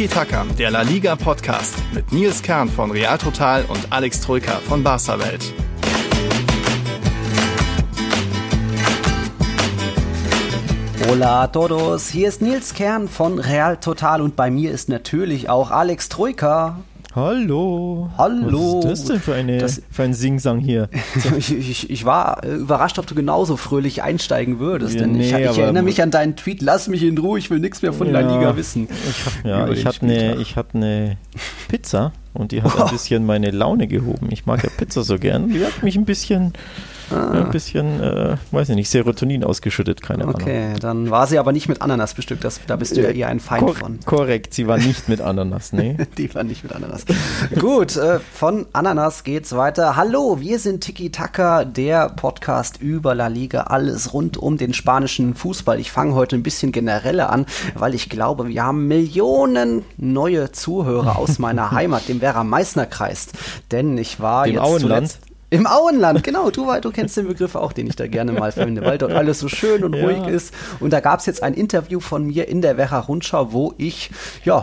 Tiki Taka, der La Liga Podcast mit Nils Kern von Real Total und Alex Troika von Barça Welt. Hola a todos, hier ist Nils Kern von Real Total und bei mir ist natürlich auch Alex Troika. Hallo. Was ist das denn für ein Singsang hier? Ich war überrascht, ob du genauso fröhlich einsteigen würdest. Ja, denn ich erinnere mich an deinen Tweet, lass mich in Ruhe, ich will nichts mehr von La Liga wissen. Ich hatte eine Pizza und die hat ein bisschen meine Laune gehoben. Ich mag ja Pizza so gern. Die hat mich ein bisschen, weiß ich nicht, Serotonin ausgeschüttet, keine Ahnung. Okay, dann war sie aber nicht mit Ananas bestückt, da bist du ja eher ein Feind von. Korrekt, sie war nicht mit Ananas, ne? Die war nicht mit Ananas. Gut, von Ananas geht's weiter. Hallo, wir sind Tiki Taka, der Podcast über La Liga, alles rund um den spanischen Fußball. Ich fange heute ein bisschen genereller an, weil ich glaube, wir haben Millionen neue Zuhörer aus meiner Heimat, dem Werra-Meißner-Kreis, denn ich war dem jetzt Auenland. Im Auenland, genau, du kennst den Begriff auch, den ich da gerne mal verwende, weil dort alles so schön und ruhig ist. Und da gab es jetzt ein Interview von mir in der Werra Rundschau, wo ich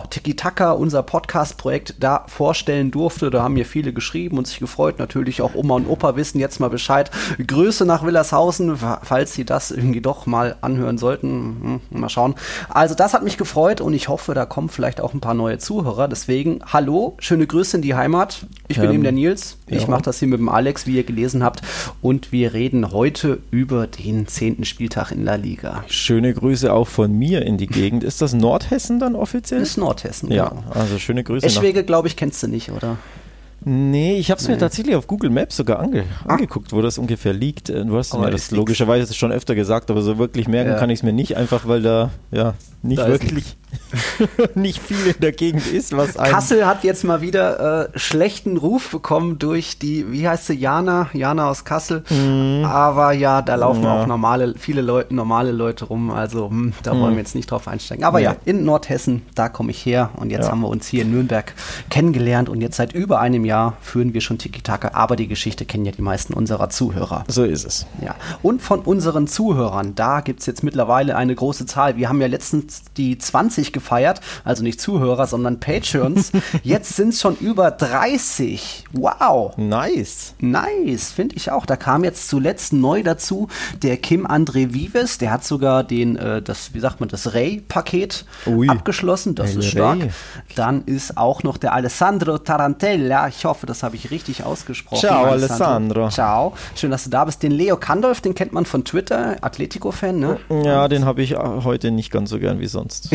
Tiki Taka, unser Podcast-Projekt, da vorstellen durfte. Da haben mir viele geschrieben und sich gefreut. Natürlich auch Oma und Opa wissen jetzt mal Bescheid. Grüße nach Willershausen, falls sie das irgendwie doch mal anhören sollten. Mal schauen. Also das hat mich gefreut und ich hoffe, da kommen vielleicht auch ein paar neue Zuhörer. Deswegen, hallo, schöne Grüße in die Heimat. Ich bin eben der Nils. Ich mache das hier mit dem Alex, wie ihr gelesen habt. Und wir reden heute über den 10. Spieltag in La Liga. Schöne Grüße auch von mir in die Gegend. Ist das Nordhessen dann offiziell? Ist Nordhessen, genau. Ja, also schöne Grüße. Eschwege, glaube ich, kennst du nicht, oder? Nee, ich habe es mir tatsächlich auf Google Maps sogar angeguckt, wo das ungefähr liegt. Du hast mir das logischerweise schon öfter gesagt, aber so wirklich merken kann ich es mir nicht, einfach weil da nicht da wirklich nicht viel in der Gegend ist. Kassel hat jetzt mal wieder schlechten Ruf bekommen durch die, wie heißt sie, Jana aus Kassel. Mhm. Aber da laufen auch normale Leute rum, also da wollen wir jetzt nicht drauf einsteigen. Aber in Nordhessen, da komme ich her und jetzt haben wir uns hier in Nürnberg kennengelernt und jetzt seit über einem Jahr führen wir schon Tiki Taka, aber die Geschichte kennen ja die meisten unserer Zuhörer. So ist es. Ja. Und von unseren Zuhörern, da gibt es jetzt mittlerweile eine große Zahl. Wir haben ja letztens die 20 gefeiert, also nicht Zuhörer, sondern Patreons. Jetzt sind es schon über 30. Wow. Nice, finde ich auch. Da kam jetzt zuletzt neu dazu der Kim André Vives, der hat sogar das Rey-Paket abgeschlossen. Das ist stark. Rey. Dann ist auch noch der Alessandro Tarantella, ich hoffe, das habe ich richtig ausgesprochen. Ciao, Alessandro. Ciao. Schön, dass du da bist. Den Leo Kandolf, den kennt man von Twitter, Atletico-Fan, ne? Ja, den habe ich heute nicht ganz so gern wie sonst.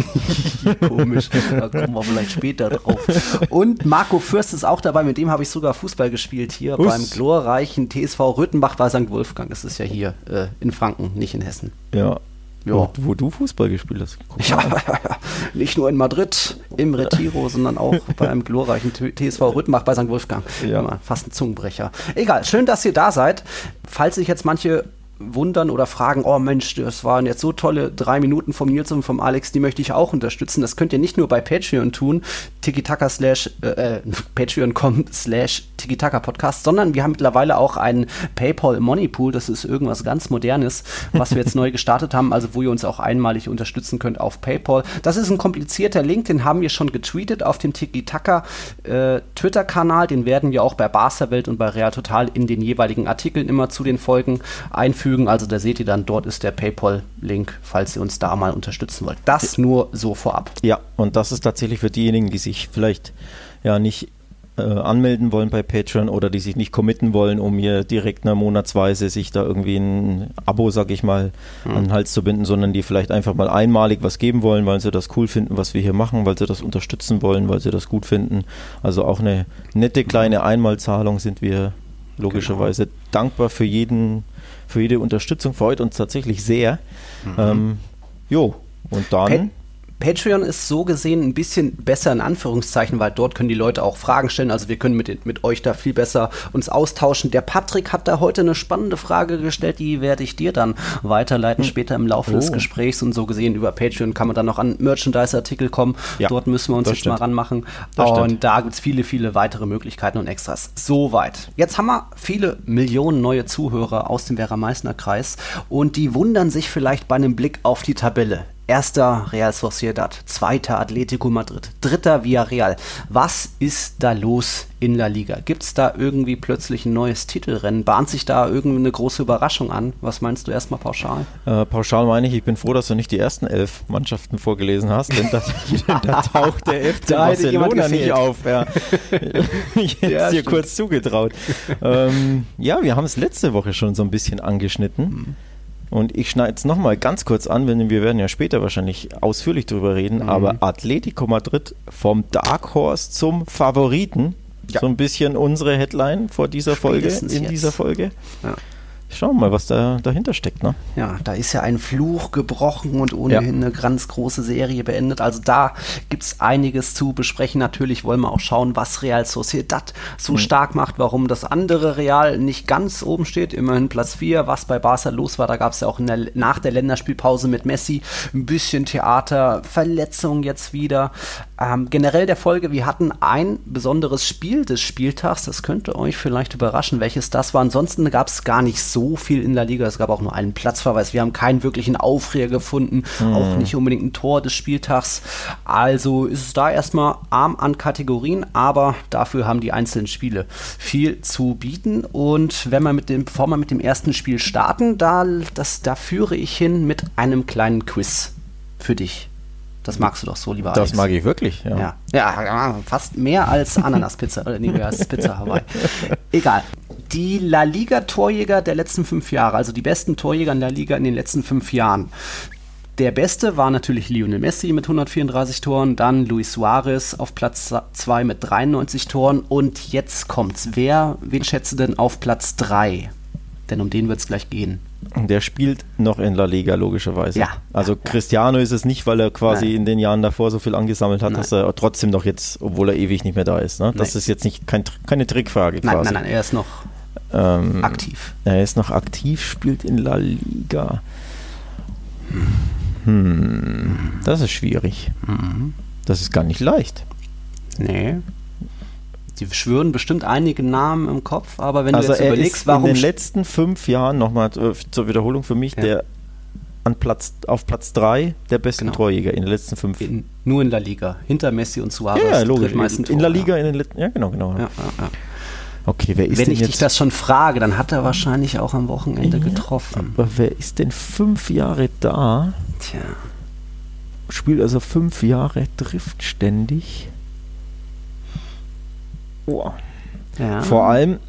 Komisch, da kommen wir vielleicht später drauf. Und Marco Fürst ist auch dabei, mit dem habe ich sogar Fußball gespielt hier beim glorreichen TSV Rüttenbach bei St. Wolfgang. Das ist ja hier in Franken, nicht in Hessen. Ja. Ja. Wo du Fußball gespielt hast. Ja. Nicht nur in Madrid, im Retiro, sondern auch bei einem glorreichen TSV Rüttenbach bei St. Wolfgang. Ja. Fast ein Zungenbrecher. Egal, schön, dass ihr da seid. Falls sich jetzt manche wundern oder fragen, oh Mensch, das waren jetzt so tolle 3 Minuten von Nils und vom Alex, die möchte ich auch unterstützen. Das könnt ihr nicht nur bei Patreon tun, patreon.com/tikitaka-podcast, sondern wir haben mittlerweile auch einen Paypal Money Pool, das ist irgendwas ganz Modernes, was wir jetzt neu gestartet haben, also wo ihr uns auch einmalig unterstützen könnt auf Paypal. Das ist ein komplizierter Link, den haben wir schon getweetet auf dem Tiki-Taka Twitter-Kanal, den werden wir auch bei Barça Welt und bei Real Total in den jeweiligen Artikeln immer zu den Folgen einfügen. Also da seht ihr dann, dort ist der Paypal-Link, falls ihr uns da mal unterstützen wollt. Das nur so vorab. Ja, und das ist tatsächlich für diejenigen, die sich vielleicht nicht anmelden wollen bei Patreon oder die sich nicht committen wollen, um hier direkt monatsweise sich da irgendwie ein Abo, sag ich mal, an den Hals zu binden, sondern die vielleicht einfach mal einmalig was geben wollen, weil sie das cool finden, was wir hier machen, weil sie das unterstützen wollen, weil sie das gut finden. Also auch eine nette kleine Einmalzahlung, sind wir logischerweise dankbar für jede Unterstützung, freut uns tatsächlich sehr. Und dann... Patreon ist so gesehen ein bisschen besser in Anführungszeichen, weil dort können die Leute auch Fragen stellen. Also wir können mit euch da viel besser uns austauschen. Der Patrick hat da heute eine spannende Frage gestellt, die werde ich dir dann weiterleiten später im Laufe des Gesprächs. Und so gesehen über Patreon kann man dann noch an Merchandise-Artikel kommen. Ja, dort müssen wir uns jetzt mal ranmachen. Und da gibt es viele, viele weitere Möglichkeiten und Extras. Soweit. Jetzt haben wir viele Millionen neue Zuhörer aus dem Werra-Meißner-Kreis und die wundern sich vielleicht bei einem Blick auf die Tabelle. Erster Real Sociedad, Zweiter Atletico Madrid, Dritter Villarreal. Was ist da los in La Liga? Gibt es da irgendwie plötzlich ein neues Titelrennen? Bahnt sich da irgendwie eine große Überraschung an? Was meinst du erstmal pauschal? Pauschal meine ich, ich bin froh, dass du nicht die ersten 11 Mannschaften vorgelesen hast, denn da taucht der FC Barcelona nicht auf. Ja. Ich hätte es dir kurz zugetraut. Ja, wir haben es letzte Woche schon so ein bisschen angeschnitten. Und ich schneide es nochmal ganz kurz an, denn wir werden ja später wahrscheinlich ausführlich drüber reden, aber Atletico Madrid vom Dark Horse zum Favoriten. Ja. So ein bisschen unsere Headline vor dieser Folge, in dieser Folge. Ja. Schauen wir mal, was da dahinter steckt. Ne? Ja, da ist ja ein Fluch gebrochen und ohnehin eine ganz große Serie beendet. Also da gibt es einiges zu besprechen. Natürlich wollen wir auch schauen, was Real Sociedad so stark macht, warum das andere Real nicht ganz oben steht. Immerhin Platz 4, was bei Barca los war. Da gab es ja auch nach der Länderspielpause mit Messi ein bisschen Theater, Verletzungen jetzt wieder. Generell der Folge, wir hatten ein besonderes Spiel des Spieltags. Das könnte euch vielleicht überraschen, welches das war. Ansonsten gab es gar nicht so viel in La Liga. Es gab auch nur einen Platzverweis. Wir haben keinen wirklichen Aufreger gefunden, auch nicht unbedingt ein Tor des Spieltags. Also ist es da erstmal arm an Kategorien, aber dafür haben die einzelnen Spiele viel zu bieten. Und wenn wir bevor wir mit dem ersten Spiel starten, da führe ich hin mit einem kleinen Quiz für dich. Das magst du doch so, lieber Alex. Das mag ich wirklich, ja. Ja, fast mehr als Ananaspizza. Oder nee, mehr als Pizza Hawaii. Egal. Die La Liga-Torjäger der letzten 5 Jahre, also die besten Torjäger in La Liga in den letzten 5 Jahren. Der Beste war natürlich Lionel Messi mit 134 Toren, dann Luis Suarez auf Platz 2 mit 93 Toren und jetzt kommt's. Wen schätzt du denn auf Platz 3? Denn um den wird es gleich gehen. Der spielt noch in La Liga, logischerweise. Ja, also Cristiano ist es nicht, weil er quasi in den Jahren davor so viel angesammelt hat, dass er trotzdem noch jetzt, obwohl er ewig nicht mehr da ist. Ne? Das ist jetzt nicht keine Trickfrage quasi. Nein, er ist noch aktiv. Er ist noch aktiv, spielt in La Liga. Das ist schwierig. Das ist gar nicht leicht. Nee. Die schwören bestimmt einige Namen im Kopf, aber wenn du jetzt überlegst, warum... Also in den letzten 5 Jahren, nochmal zur Wiederholung für mich, der auf Platz 3 der besten Torjäger in den letzten 5 Jahren. Nur in La Liga, hinter Messi und Suarez. Ja, logisch, in La Liga in den letzten... Ja, genau. Ja. Okay, wer ist Wenn denn ich jetzt? Dich das schon frage, dann hat er wahrscheinlich auch am Wochenende getroffen. Aber wer ist denn 5 Jahre da? Tja. Spielt also 5 Jahre, trifft ständig... Oh. Ja. Vor allem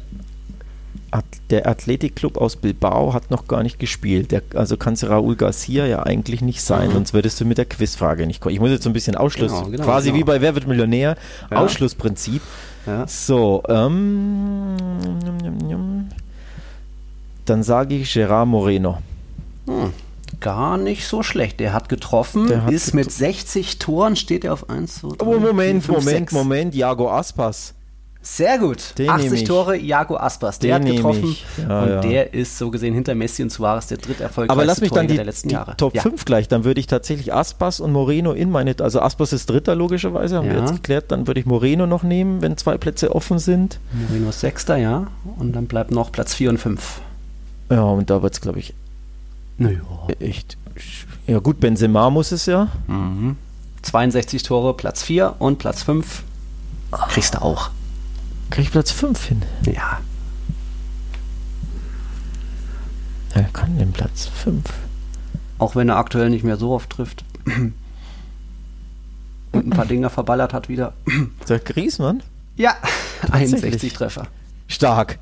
der Athletikclub aus Bilbao hat noch gar nicht gespielt. Also kann es Raúl García ja eigentlich nicht sein, sonst würdest du mit der Quizfrage nicht kommen. Ich muss jetzt so ein bisschen Ausschluss, quasi wie bei Wer wird Millionär, Ausschlussprinzip. Ja. So, dann sage ich Gerard Moreno. Gar nicht so schlecht. Der hat getroffen, mit 60 Toren, steht er auf 1, 2, 3, Moment, Iago Aspas. Sehr gut. Den 80 Tore, Iago Aspas. Der hat getroffen der ist so gesehen hinter Messi und Suarez der dritterfolgreichste Torjäger der letzten Jahre. Aber lass mich dann die Top 5 gleich, dann würde ich tatsächlich Aspas und Moreno also Aspas ist Dritter logischerweise, haben wir jetzt geklärt, dann würde ich Moreno noch nehmen, wenn 2 Plätze offen sind. Moreno ist Sechster, und dann bleibt noch Platz 4 und 5. Ja, und da wird es, glaube ich, echt. Ja gut, Benzema muss es 62 Tore, Platz 4 und Platz 5 kriegst du auch. Krieg ich Platz 5 hin? Ja. Er kann den Platz 5. Auch wenn er aktuell nicht mehr so oft trifft. Und ein paar Dinger verballert hat wieder. Der Griezmann? Ja, 61 Treffer. Stark.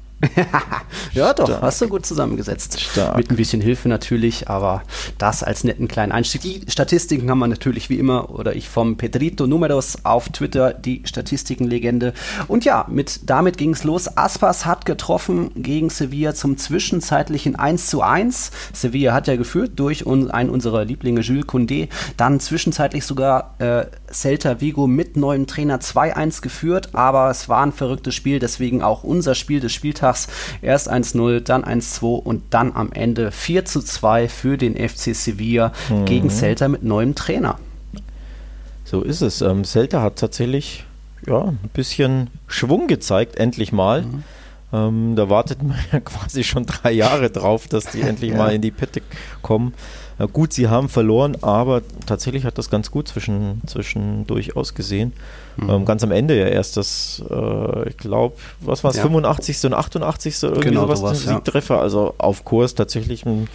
Ja, doch, hast du gut zusammengesetzt. Stark. Mit ein bisschen Hilfe natürlich, aber das als netten kleinen Einstieg. Die Statistiken haben wir natürlich wie immer, oder ich vom Pedrito Numeros auf Twitter, die Statistikenlegende. Und ja, damit ging es los. Aspas hat getroffen gegen Sevilla zum zwischenzeitlichen 1:1. Sevilla hat ja geführt durch einen unserer Lieblinge, Jules Koundé. Dann zwischenzeitlich sogar Celta Vigo mit neuem Trainer 2:1 geführt, aber es war ein verrücktes Spiel, deswegen auch unser Spiel des Spieltags. Erst 1:0, dann 1:2 und dann am Ende 4:2 für den FC Sevilla gegen Celta mit neuem Trainer. So ist es. Celta hat tatsächlich ein bisschen Schwung gezeigt, endlich mal. Da wartet man ja quasi schon 3 Jahre drauf, dass die endlich mal in die Pette kommen. Gut, sie haben verloren, aber tatsächlich hat das ganz gut zwischendurch ausgesehen. Ganz am Ende ja erst das, ich glaube, was war es, 85. und 88. irgendwie genau, sowas, Siegtreffer, also auf Kurs tatsächlich ein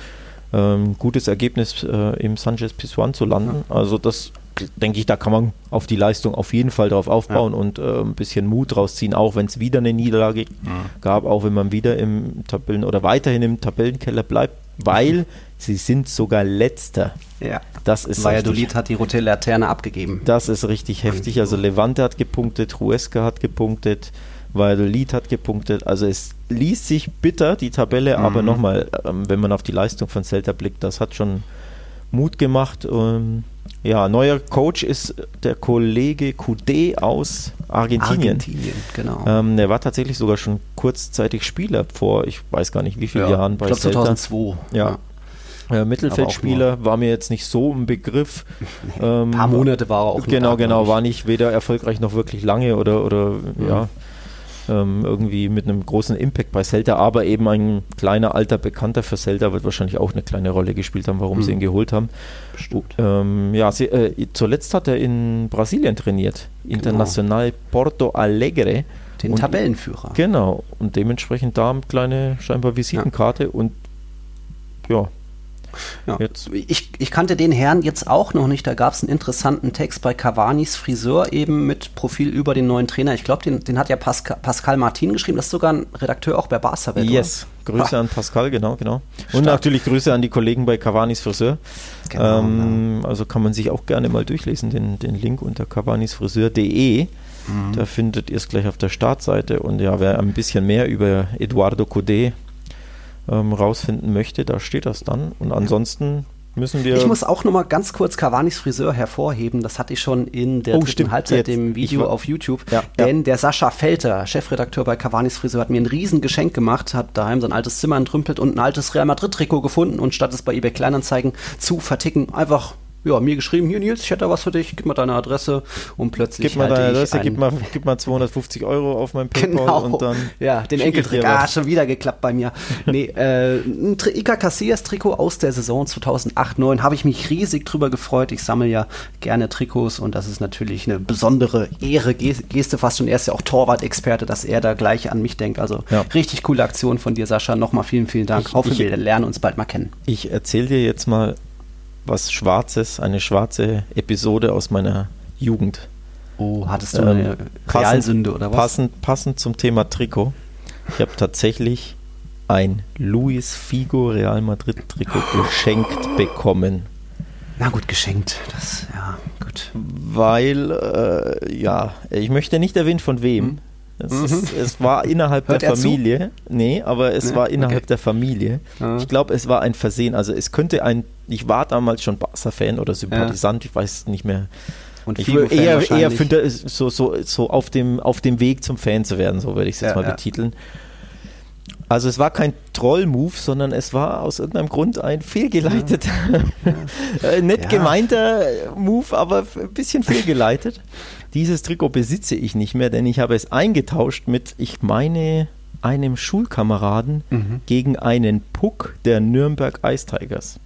gutes Ergebnis im Sanchez-Pizjuan zu landen. Ja. Also das denke ich, da kann man auf die Leistung auf jeden Fall drauf aufbauen und ein bisschen Mut rausziehen, auch wenn es wieder eine Niederlage gab, auch wenn man wieder im Tabellen oder weiterhin im Tabellenkeller bleibt, weil sie sind sogar Letzter. Ja. Das ist Valladolid richtig, hat die rote Laterne abgegeben. Das ist richtig heftig. Also Levante hat gepunktet, Huesca hat gepunktet, Valladolid hat gepunktet. Also es liest sich bitter, die Tabelle, aber nochmal, wenn man auf die Leistung von Celta blickt, das hat schon Mut gemacht. Ja, neuer Coach ist der Kollege Coudet aus Argentinien. Genau. Der war tatsächlich sogar schon kurzzeitig Spieler vor, ich weiß gar nicht wie vielen Jahren bei Celta. Ich glaube 2002. Ja. Mittelfeldspieler war mir jetzt nicht so ein Begriff. Ein paar Monate war er auch. Genau, war nicht weder erfolgreich noch wirklich lange oder irgendwie mit einem großen Impact bei Celta, aber eben ein kleiner alter Bekannter für Celta wird wahrscheinlich auch eine kleine Rolle gespielt haben, warum sie ihn geholt haben. Zuletzt hat er in Brasilien trainiert, Internacional Porto Alegre. Den Tabellenführer. Genau, und dementsprechend da eine kleine scheinbar Visitenkarte und jetzt. Ich kannte den Herrn jetzt auch noch nicht, da gab es einen interessanten Text bei Cavanis Friseur eben mit Profil über den neuen Trainer. Ich glaube, den hat ja Pascal Martin geschrieben, das ist sogar ein Redakteur auch bei Barça Welt. Yes, oder? Grüße an Pascal, genau. Stark. Und natürlich Grüße an die Kollegen bei Cavanis Friseur. Genau, also kann man sich auch gerne mal durchlesen, den Link unter cavanisfriseur.de. Da findet ihr es gleich auf der Startseite. Und ja, wer ein bisschen mehr über Eduardo Coudet rausfinden möchte, da steht das dann. Und ansonsten müssen wir... Ich muss auch nochmal ganz kurz Cavanis Friseur hervorheben, das hatte ich schon in der dritten Halbzeit im Video auf YouTube, denn der Sascha Felter, Chefredakteur bei Cavanis Friseur, hat mir ein riesen Geschenk gemacht, hat daheim sein altes Zimmer entrümpelt und ein altes Real Madrid-Trikot gefunden und statt es bei eBay Kleinanzeigen zu verticken, einfach mir geschrieben, hier Nils, ich hätte da was für dich, gib mal deine Adresse und plötzlich gib mal 250 € auf mein Paypal und dann... Ja, den Enkeltrick, schon wieder geklappt bei mir. Ein Iker Casillas Trikot aus der Saison 2008-09, habe ich mich riesig drüber gefreut, ich sammle ja gerne Trikots und das ist natürlich eine besondere Ehre, Geste fast schon, er ist ja auch Torwart-Experte, dass er da gleich an mich denkt, also richtig coole Aktion von dir, Sascha, nochmal vielen Dank, hoffe wir lernen uns bald mal kennen. Ich erzähle dir jetzt mal was Schwarzes, eine schwarze Episode aus meiner Jugend. Oh, hattest du eine Realsünde oder was? Passend zum Thema Trikot. Ich habe tatsächlich ein Luis Figo Real Madrid Trikot geschenkt bekommen. Na gut, geschenkt. Das, gut. Weil, ich möchte nicht erwähnen von wem. Es war innerhalb der Familie. Nee, aber es war innerhalb der Familie. Ich glaube, es war ein Versehen. Also es könnte ich war damals schon Barca-Fan oder Sympathisant, ich weiß nicht mehr. Und ich würde eher finde, so auf dem Weg zum Fan zu werden, so würde ich es jetzt mal betiteln. Also es war kein Troll-Move, sondern es war aus irgendeinem Grund ein fehlgeleiteter, nett gemeinter Move, aber ein bisschen fehlgeleitet. Dieses Trikot besitze ich nicht mehr, denn ich habe es eingetauscht mit, ich meine, einem Schulkameraden gegen einen Puck der Nürnberg Ice Tigers.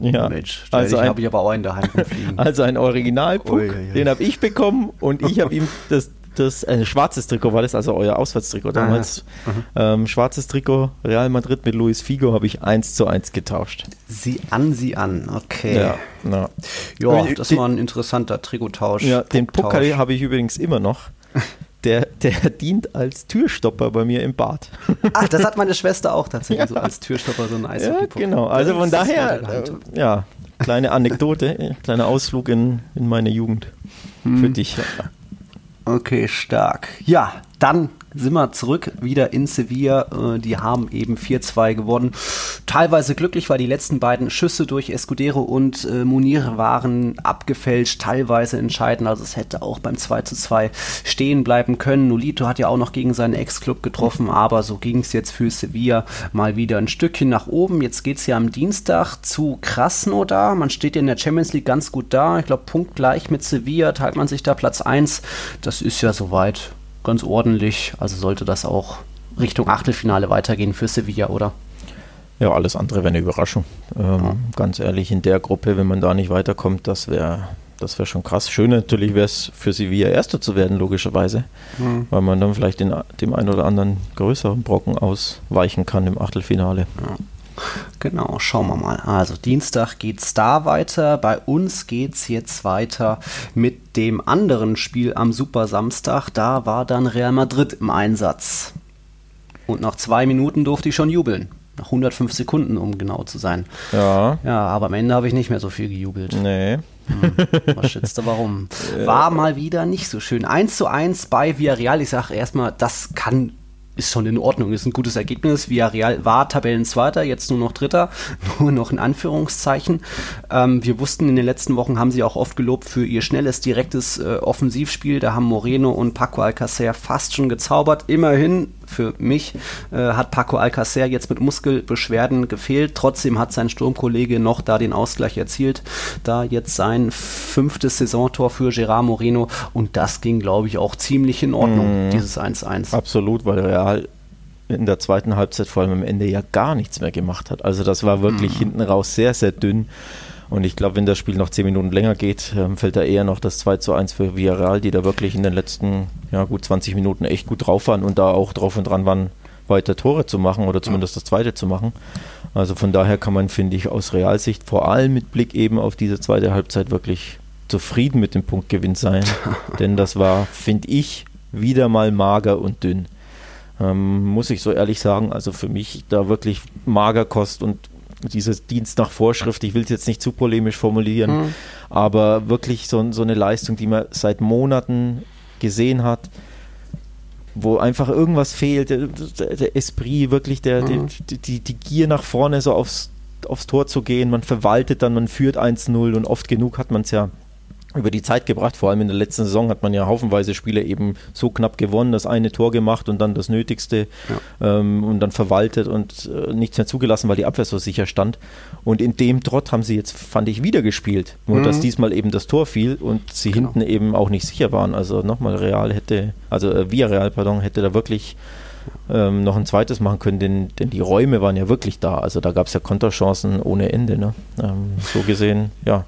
Mensch, also habe ich aber auch in der Hand rumfliegen. Also ein Original-Puck, den habe ich bekommen und ich habe ihm das schwarzes Trikot war das, also euer Auswärtstrikot damals. Schwarzes Trikot Real Madrid mit Luis Figo habe ich 1:1 getauscht. Sieh an, okay. Das war ein interessanter Trikottausch. Ja, den Puck habe ich übrigens immer noch. Der dient als Türstopper bei mir im Bad. Ach, das hat meine Schwester auch tatsächlich so als Türstopper, so ein Eishockey-Puck. Ja, genau, also von daher, kleine Anekdote, kleiner Ausflug in meine Jugend für dich. Okay, stark. Ja, dann sind wir zurück wieder in Sevilla. Die haben eben 4-2 gewonnen. Teilweise glücklich, weil die letzten beiden Schüsse durch Escudero und Munir waren abgefälscht, teilweise entscheidend. Also es hätte auch beim 2:2 stehen bleiben können. Nolito hat ja auch noch gegen seinen Ex-Club getroffen, aber so ging es jetzt für Sevilla mal wieder ein Stückchen nach oben. Jetzt geht es ja am Dienstag zu Krasnodar. Man steht ja in der Champions League ganz gut da. Ich glaube, punktgleich mit Sevilla teilt man sich da Platz 1. Das ist ja soweit ganz ordentlich, also sollte das auch Richtung Achtelfinale weitergehen für Sevilla, oder? Ja, alles andere wäre eine Überraschung. Ganz ehrlich, in der Gruppe, wenn man da nicht weiterkommt, das wäre schon krass. Schön natürlich wäre es für Sevilla Erster zu werden, logischerweise, weil man dann vielleicht dem einen oder anderen größeren Brocken ausweichen kann im Achtelfinale. Ja. Genau, schauen wir mal. Also Dienstag geht's da weiter. Bei uns geht's jetzt weiter mit dem anderen Spiel am Supersamstag. Da war dann Real Madrid im Einsatz. Und nach 2 Minuten durfte ich schon jubeln. Nach 105 Sekunden, um genau zu sein. Ja, aber am Ende habe ich nicht mehr so viel gejubelt. Nee. Was schätzt du, warum? War mal wieder nicht so schön. 1:1 bei Villarreal. Ich sage erstmal, das ist schon in Ordnung, ist ein gutes Ergebnis. Villarreal war Tabellenzweiter, jetzt nur noch Dritter, nur noch in Anführungszeichen. Wir wussten, in den letzten Wochen haben sie auch oft gelobt für ihr schnelles, direktes Offensivspiel. Da haben Moreno und Paco Alcácer fast schon gezaubert. Immerhin, für mich, hat Paco Alcácer jetzt mit Muskelbeschwerden gefehlt. Trotzdem hat sein Sturmkollege noch da den Ausgleich erzielt. Da jetzt sein 5. Saisontor für Gerard Moreno. Und das ging, glaube ich, auch ziemlich in Ordnung, dieses 1:1. Absolut, weil Real in der zweiten Halbzeit vor allem am Ende ja gar nichts mehr gemacht hat. Also das war wirklich hinten raus sehr, sehr dünn. Und ich glaube, wenn das Spiel noch 10 Minuten länger geht, fällt da eher noch das 2:1 für Villarreal, die da wirklich in den letzten gut 20 Minuten echt gut drauf waren und da auch drauf und dran waren, weiter Tore zu machen oder zumindest das zweite zu machen. Also von daher kann man, finde ich, aus Realsicht vor allem mit Blick eben auf diese zweite Halbzeit wirklich zufrieden mit dem Punktgewinn sein. Denn das war, finde ich, wieder mal mager und dünn. Muss ich so ehrlich sagen, also für mich da wirklich Magerkost und dieses Dienst nach Vorschrift, ich will es jetzt nicht zu polemisch formulieren, aber wirklich so eine Leistung, die man seit Monaten gesehen hat, wo einfach irgendwas fehlt, der Esprit, wirklich die Gier nach vorne so aufs Tor zu gehen, man verwaltet dann, man führt 1:0 und oft genug hat man es ja über die Zeit gebracht, vor allem in der letzten Saison hat man ja haufenweise Spiele eben so knapp gewonnen, das eine Tor gemacht und dann das Nötigste und dann verwaltet und nichts mehr zugelassen, weil die Abwehr so sicher stand. Und in dem Trott haben sie jetzt, fand ich, wieder gespielt. Nur, dass diesmal eben das Tor fiel und sie hinten eben auch nicht sicher waren. Also nochmal, Villarreal hätte da wirklich noch ein zweites machen können, denn die Räume waren ja wirklich da. Also da gab es ja Konterchancen ohne Ende. Ne? So gesehen, ja.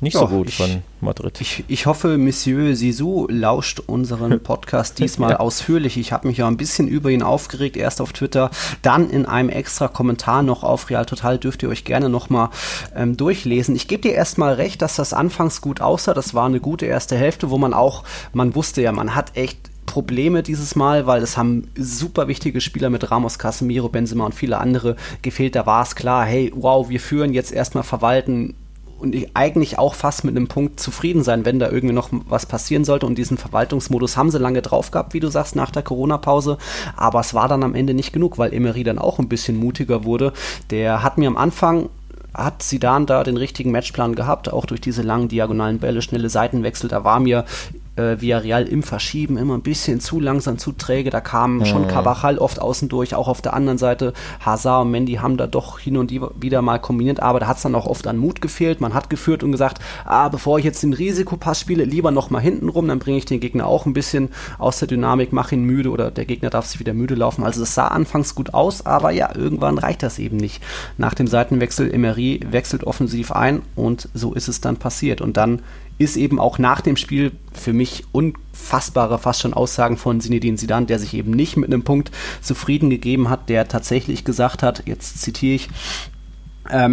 Nicht so gut von Madrid. Ich hoffe, Monsieur Sisu lauscht unseren Podcast diesmal ausführlich. Ich habe mich ja ein bisschen über ihn aufgeregt, erst auf Twitter, dann in einem extra Kommentar noch auf Real Total, dürft ihr euch gerne nochmal durchlesen. Ich gebe dir erstmal recht, dass das anfangs gut aussah. Das war eine gute erste Hälfte, wo man wusste ja, man hat echt Probleme dieses Mal, weil es haben super wichtige Spieler mit Ramos, Casemiro, Benzema und viele andere gefehlt. Da war es klar, hey, wow, wir führen, jetzt erstmal verwalten, und ich eigentlich auch fast mit einem Punkt zufrieden sein, wenn da irgendwie noch was passieren sollte. Und diesen Verwaltungsmodus haben sie lange drauf gehabt, wie du sagst, nach der Corona-Pause. Aber es war dann am Ende nicht genug, weil Emery dann auch ein bisschen mutiger wurde. Der hat mir am Anfang, hat Zidane da den richtigen Matchplan gehabt, auch durch diese langen diagonalen Bälle, schnelle Seitenwechsel. Da war mir Villarreal im Verschieben immer ein bisschen zu langsam, zu träge. Da kamen schon Carvajal oft außen durch, auch auf der anderen Seite. Hazard und Mendy haben da doch hin und wieder mal kombiniert, aber da hat es dann auch oft an Mut gefehlt. Man hat geführt und gesagt, bevor ich jetzt den Risikopass spiele, lieber nochmal hinten rum, dann bringe ich den Gegner auch ein bisschen aus der Dynamik, mache ihn müde oder der Gegner darf sich wieder müde laufen. Also das sah anfangs gut aus, aber ja, irgendwann reicht das eben nicht. Nach dem Seitenwechsel, Emery wechselt offensiv ein und so ist es dann passiert. Und dann ist eben auch nach dem Spiel für mich unfassbare, fast schon Aussagen von Zinedine Zidane, der sich eben nicht mit einem Punkt zufrieden gegeben hat, der tatsächlich gesagt hat, jetzt zitiere ich,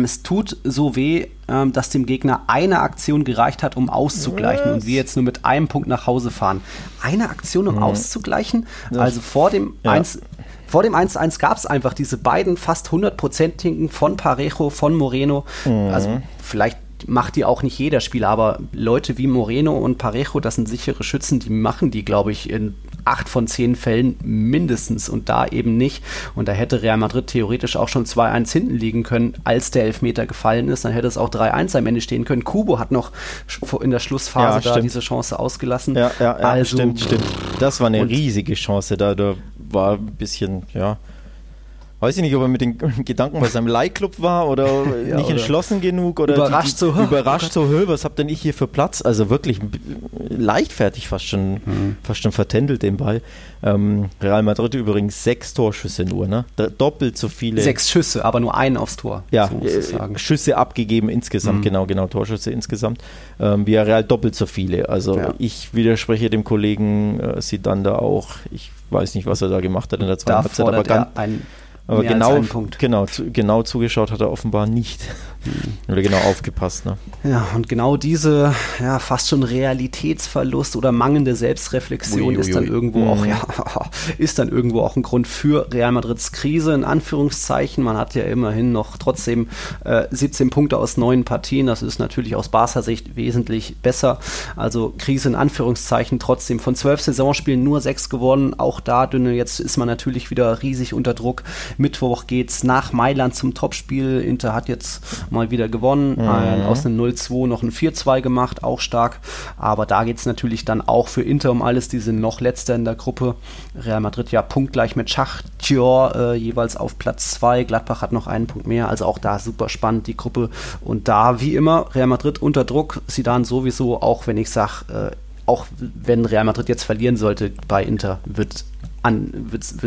es tut so weh, dass dem Gegner eine Aktion gereicht hat, um auszugleichen und wir jetzt nur mit einem Punkt nach Hause fahren. Eine Aktion, um auszugleichen? Also vor dem 1:1 gab es einfach diese beiden fast 100%igen von Parejo, von Moreno, also vielleicht macht die auch nicht jeder Spieler, aber Leute wie Moreno und Parejo, das sind sichere Schützen, die machen die, glaube ich, in 8 von 10 Fällen mindestens und da eben nicht. Und da hätte Real Madrid theoretisch auch schon 2:1 hinten liegen können, als der Elfmeter gefallen ist. Dann hätte es auch 3:1 am Ende stehen können. Kubo hat noch in der Schlussphase da diese Chance ausgelassen. Also, stimmt. Das war eine riesige Chance da. Da war ein bisschen, Weiß ich nicht, ob er mit den Gedanken bei seinem Leihclub war oder ja, nicht oder entschlossen genug oder überrascht, was hab denn ich hier für Platz? Also wirklich leichtfertig fast schon vertändelt den Ball. Real Madrid übrigens 6 Torschüsse nur, ne? Doppelt so viele. 6 Schüsse, aber nur einen aufs Tor. Ja, so muss ich sagen. Schüsse abgegeben insgesamt, genau, Torschüsse insgesamt. Villarreal doppelt so viele. Also ich widerspreche dem Kollegen Zidane da auch. Ich weiß nicht, was er da gemacht hat in der zweiten Halbzeit, aber genau zugeschaut hat er offenbar nicht. Oder genau aufgepasst. Ne? Ja, und genau diese fast schon Realitätsverlust oder mangelnde Selbstreflexion ist dann irgendwo auch ein Grund für Real Madrids Krise, in Anführungszeichen. Man hat ja immerhin noch trotzdem 17 Punkte aus 9 Partien. Das ist natürlich aus Barca Sicht wesentlich besser. Also Krise in Anführungszeichen trotzdem. Von 12 Saisonspielen nur 6 gewonnen. Auch da dünne. Jetzt ist man natürlich wieder riesig unter Druck. Mittwoch geht's nach Mailand zum Topspiel. Inter hat jetzt mal wieder gewonnen, aus einem 0-2 noch ein 4-2 gemacht, auch stark. Aber da geht es natürlich dann auch für Inter um alles. Die sind noch letzter in der Gruppe. Real Madrid ja punktgleich mit Schachtior, jeweils auf Platz 2. Gladbach hat noch einen Punkt mehr, also auch da super spannend die Gruppe. Und da wie immer Real Madrid unter Druck, Zidane sowieso, auch wenn ich sage, auch wenn Real Madrid jetzt verlieren sollte bei Inter, wird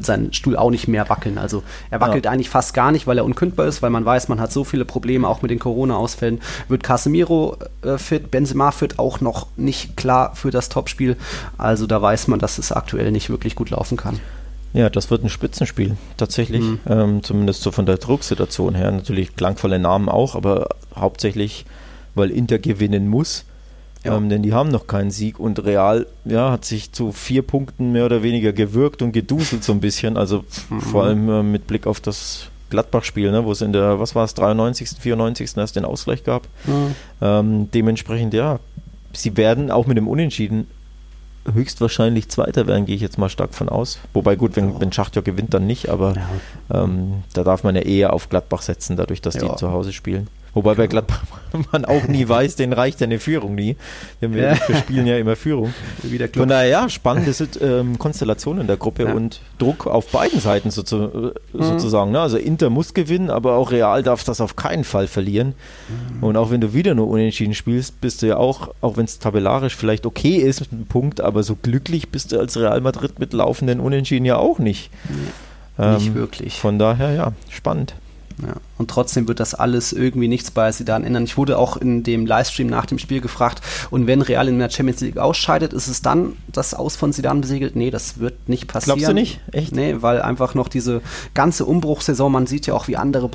sein Stuhl auch nicht mehr wackeln. Also er wackelt eigentlich fast gar nicht, weil er unkündbar ist, weil man weiß, man hat so viele Probleme, auch mit den Corona-Ausfällen. Wird Casemiro fit, Benzema fit, auch noch nicht klar für das Topspiel. Also da weiß man, dass es aktuell nicht wirklich gut laufen kann. Ja, das wird ein Spitzenspiel, tatsächlich. Zumindest so von der Drucksituation her. Natürlich klangvolle Namen auch, aber hauptsächlich, weil Inter gewinnen muss. Ja. Denn die haben noch keinen Sieg und Real hat sich zu 4 Punkten mehr oder weniger gewürgt und geduselt so ein bisschen, also vor allem mit Blick auf das Gladbach-Spiel, ne, wo es in der, 93., 94. erst den Ausgleich gab. Dementsprechend, sie werden auch mit dem Unentschieden höchstwahrscheinlich Zweiter werden, gehe ich jetzt mal stark von aus. Wobei gut, wenn Schachtjörg gewinnt, dann nicht, aber da darf man ja eher auf Gladbach setzen, dadurch, dass die zu Hause spielen. Wobei bei Gladbach man auch nie weiß, denen reicht ja eine Führung nie. Denn wir spielen ja immer Führung. Von daher, spannende Konstellation in der Gruppe und Druck auf beiden Seiten sozusagen. Ne? Also Inter muss gewinnen, aber auch Real darf das auf keinen Fall verlieren. Und auch wenn du wieder nur unentschieden spielst, bist du ja auch wenn es tabellarisch vielleicht okay ist mit einem Punkt, aber so glücklich bist du als Real Madrid mit laufenden Unentschieden ja auch nicht. Nicht wirklich. Von daher, spannend. Ja. Und trotzdem wird das alles irgendwie nichts bei Zidane ändern. Ich wurde auch in dem Livestream nach dem Spiel gefragt, und wenn Real in der Champions League ausscheidet, ist es dann das Aus von Zidane besiegelt? Nee, das wird nicht passieren. Glaubst du nicht? Echt? Nee, weil einfach noch diese ganze Umbruchssaison, man sieht ja auch, wie andere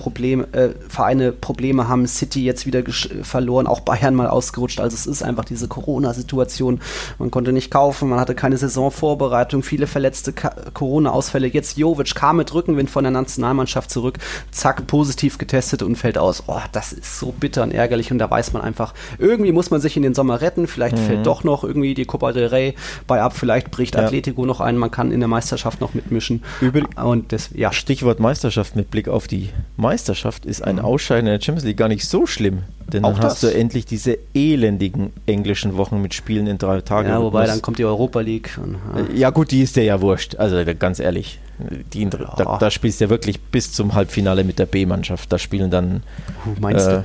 Vereine Probleme haben, City jetzt wieder verloren, auch Bayern mal ausgerutscht. Also es ist einfach diese Corona-Situation. Man konnte nicht kaufen, man hatte keine Saisonvorbereitung, viele verletzte Corona-Ausfälle. Jetzt Jovic kam mit Rückenwind von der Nationalmannschaft zurück, zack, positiv getestet und fällt aus. Oh, das ist so bitter und ärgerlich und da weiß man einfach, irgendwie muss man sich in den Sommer retten, vielleicht fällt doch noch irgendwie die Copa del Rey bei ab, vielleicht bricht Atletico noch ein, man kann in der Meisterschaft noch mitmischen. Und das, Stichwort Meisterschaft, mit Blick auf die Meisterschaft ist ein Ausscheiden in der Champions League gar nicht so schlimm, denn auch dann hast du endlich diese elendigen englischen Wochen mit Spielen in 3 Tagen. Ja, wobei dann kommt die Europa League. Und, ja gut, die ist dir ja wurscht, also ganz ehrlich. Da spielst du ja wirklich bis zum Halbfinale mit der B-Mannschaft. Da spielen dann... Meinst du?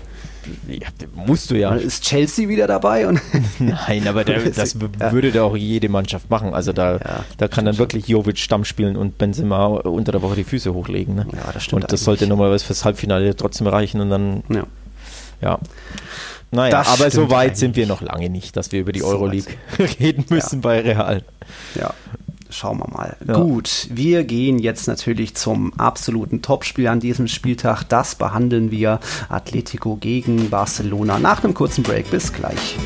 Ja, musst du ja. Ist Chelsea wieder dabei? Und nein, aber das würde da auch jede Mannschaft machen. Also da kann dann wirklich Jovic Stamm spielen und Benzema unter der Woche die Füße hochlegen. Ne? Ja, das stimmt. Und das sollte normalerweise fürs Halbfinale trotzdem reichen und dann... Ja. Naja, aber so weit sind wir noch lange nicht, dass wir über die Euroleague reden müssen bei Real. Ja. Schauen wir mal. Ja. Gut, wir gehen jetzt natürlich zum absoluten Topspiel an diesem Spieltag. Das behandeln wir. Atletico gegen Barcelona. Nach einem kurzen Break. Bis gleich.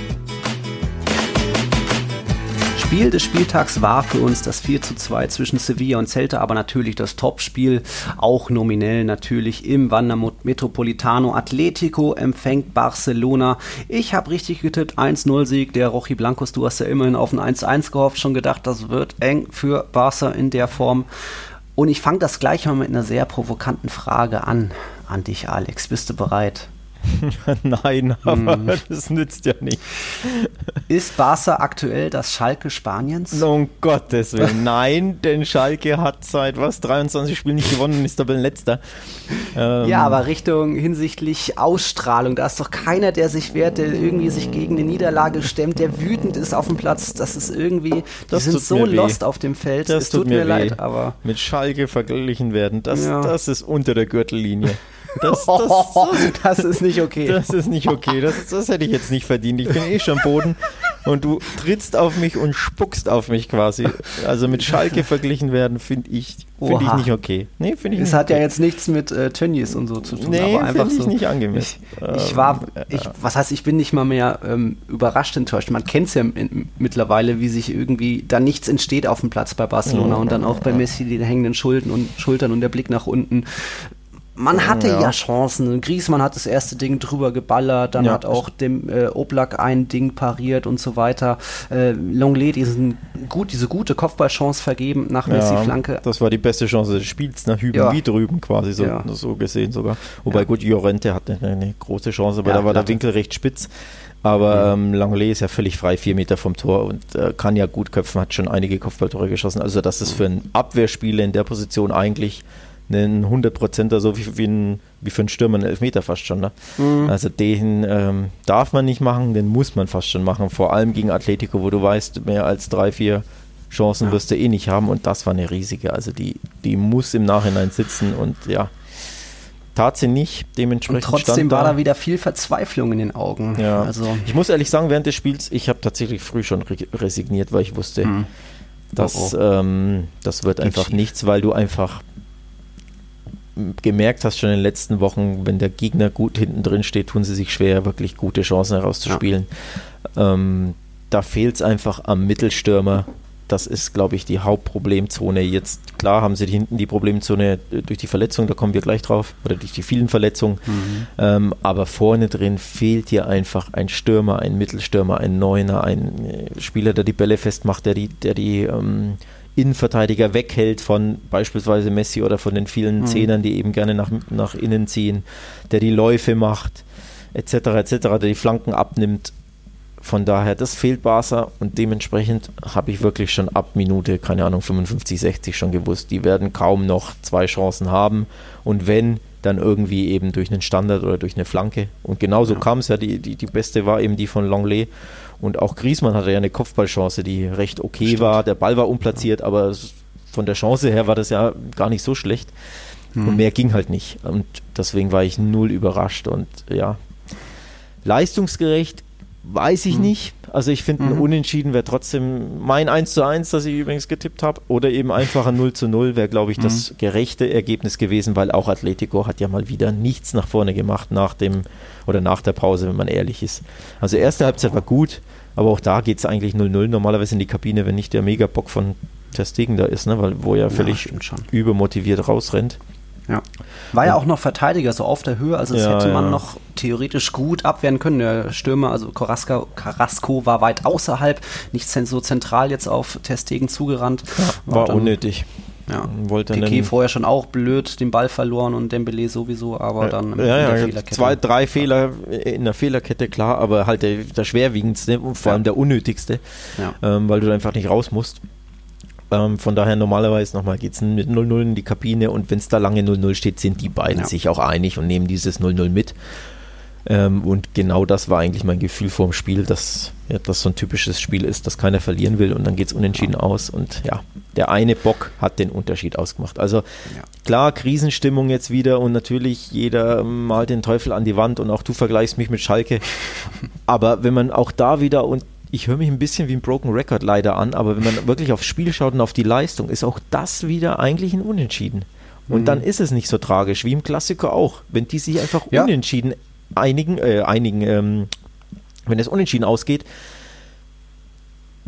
Spiel des Spieltags war für uns das 4:2 zwischen Sevilla und Celta, aber natürlich das Topspiel, auch nominell natürlich im Wanda Metropolitano. Atletico empfängt Barcelona. Ich habe richtig getippt, 1-0-Sieg der Rojiblancos. Du hast ja immerhin auf ein 1-1 gehofft, schon gedacht, das wird eng für Barca in der Form. Und ich fange das gleich mal mit einer sehr provokanten Frage an dich, Alex. Bist du bereit? Nein, aber das nützt ja nichts. Ist Barca aktuell das Schalke Spaniens? Um Gottes Willen, nein, denn Schalke hat seit 23 Spielen nicht gewonnen und ist Tabellenletzter. Ja, aber hinsichtlich Ausstrahlung, da ist doch keiner, der sich wehrt, der irgendwie sich gegen eine Niederlage stemmt, der wütend ist auf dem Platz. Das ist irgendwie, die sind so lost auf dem Feld. Das tut mir leid, aber mit Schalke verglichen werden, das ist unter der Gürtellinie. Das ist nicht okay. Das ist nicht okay. Das hätte ich jetzt nicht verdient. Ich bin schon am Boden und du trittst auf mich und spuckst auf mich quasi. Also mit Schalke verglichen werden, finde ich nicht okay. Nee, finde ich nicht. Es hat ja jetzt nichts mit Tönnies und so zu tun. Nee, aber einfach so. Nicht angemessen. Ich bin nicht mal mehr überrascht enttäuscht. Man kennt es ja mittlerweile, wie sich irgendwie da nichts entsteht auf dem Platz bei Barcelona und dann auch bei Messi die hängenden Schultern und der Blick nach unten. Man hatte ja Chancen. Und Griezmann hat das erste Ding drüber geballert, dann hat auch dem Oblak ein Ding pariert und so weiter. Longley diese gute Kopfballchance vergeben nach Messi-Flanke. Das war die beste Chance des Spiels, nach Hüben wie drüben quasi, so gesehen sogar. Wobei gut, Llorente hatte eine große Chance, aber da war der Winkel recht spitz. Aber Longley ist ja völlig frei, 4 Meter vom Tor und kann ja gut köpfen, hat schon einige Kopfballtore geschossen. Also das ist für einen Abwehrspieler in der Position eigentlich einen 100%er, so wie für einen Stürmer, einen Elfmeter fast schon. Ne? Mhm. Also den darf man nicht machen, den muss man fast schon machen. Vor allem gegen Atletico, wo du weißt, mehr als 3-4 Chancen wirst du nicht haben. Und das war eine riesige. Also die muss im Nachhinein sitzen und tat sie nicht, dementsprechend. Und trotzdem war da wieder viel Verzweiflung in den Augen. Ja. Also ich muss ehrlich sagen, während des Spiels, ich habe tatsächlich früh schon resigniert, weil ich wusste, das wird einfach nichts, weil du einfach gemerkt hast schon in den letzten Wochen, wenn der Gegner gut hinten drin steht, tun sie sich schwer, wirklich gute Chancen herauszuspielen. Ja. Da fehlt es einfach am Mittelstürmer. Das ist, glaube ich, die Hauptproblemzone. Jetzt, klar, haben sie hinten die Problemzone durch die Verletzung, da kommen wir gleich drauf, oder durch die vielen Verletzungen. Mhm. Aber vorne drin fehlt dir einfach ein Stürmer, ein Mittelstürmer, ein Neuner, ein Spieler, der die Bälle festmacht, der die Innenverteidiger weghält von beispielsweise Messi oder von den vielen Zehnern, die eben gerne nach innen ziehen, der die Läufe macht, etc., der die Flanken abnimmt. Von daher, das fehlt Barca und dementsprechend habe ich wirklich schon ab Minute, keine Ahnung, 55, 60 schon gewusst, die werden kaum noch 2 Chancen haben und wenn, dann irgendwie eben durch einen Standard oder durch eine Flanke. Und genauso kam es ja, die beste war eben die von Longley. Und auch Griezmann hatte ja eine Kopfballchance, die recht okay war. Der Ball war unplatziert, aber von der Chance her war das ja gar nicht so schlecht. Und mehr ging halt nicht. Und deswegen war ich null überrascht. Und leistungsgerecht weiß ich nicht. Also ich finde, ein Unentschieden wäre trotzdem mein 1:1, das ich übrigens getippt habe. Oder eben einfach ein 0:0 wäre, glaube ich, das gerechte Ergebnis gewesen, weil auch Atletico hat ja mal wieder nichts nach vorne gemacht nach der Pause, wenn man ehrlich ist. Also erste Halbzeit war gut, aber auch da geht es eigentlich 0:0 normalerweise in die Kabine, wenn nicht der Megabock von Ter Stegen da ist, ne? Weil wo er völlig übermotiviert rausrennt. Ja. War ja auch noch Verteidiger, so auf der Höhe, also das hätte man noch theoretisch gut abwehren können. Der Stürmer, also Carrasco war weit außerhalb, nicht so zentral jetzt auf Ter Stegen zugerannt. Ja, war unnötig. Ja, Piqué vorher schon auch blöd, den Ball verloren und Dembélé sowieso, aber dann in der Fehlerkette. 2, 3 Fehler in der Fehlerkette, klar, aber halt der schwerwiegendste und vor allem der unnötigste, weil du da einfach nicht raus musst. Von daher normalerweise nochmal geht es mit 0:0 in die Kabine und wenn es da lange 0:0 steht, sind die beiden sich auch einig und nehmen dieses 0:0 mit. Und genau das war eigentlich mein Gefühl vorm Spiel, dass das so ein typisches Spiel ist, dass keiner verlieren will und dann geht es unentschieden aus und der eine Bock hat den Unterschied ausgemacht. Also klar, Krisenstimmung jetzt wieder und natürlich jeder malt den Teufel an die Wand und auch du vergleichst mich mit Schalke, aber wenn man auch da wieder und ich höre mich ein bisschen wie ein Broken Record leider an, aber wenn man wirklich aufs Spiel schaut und auf die Leistung, ist auch das wieder eigentlich ein Unentschieden. Und dann ist es nicht so tragisch, wie im Klassiker auch. Wenn die sich einfach unentschieden wenn es unentschieden ausgeht,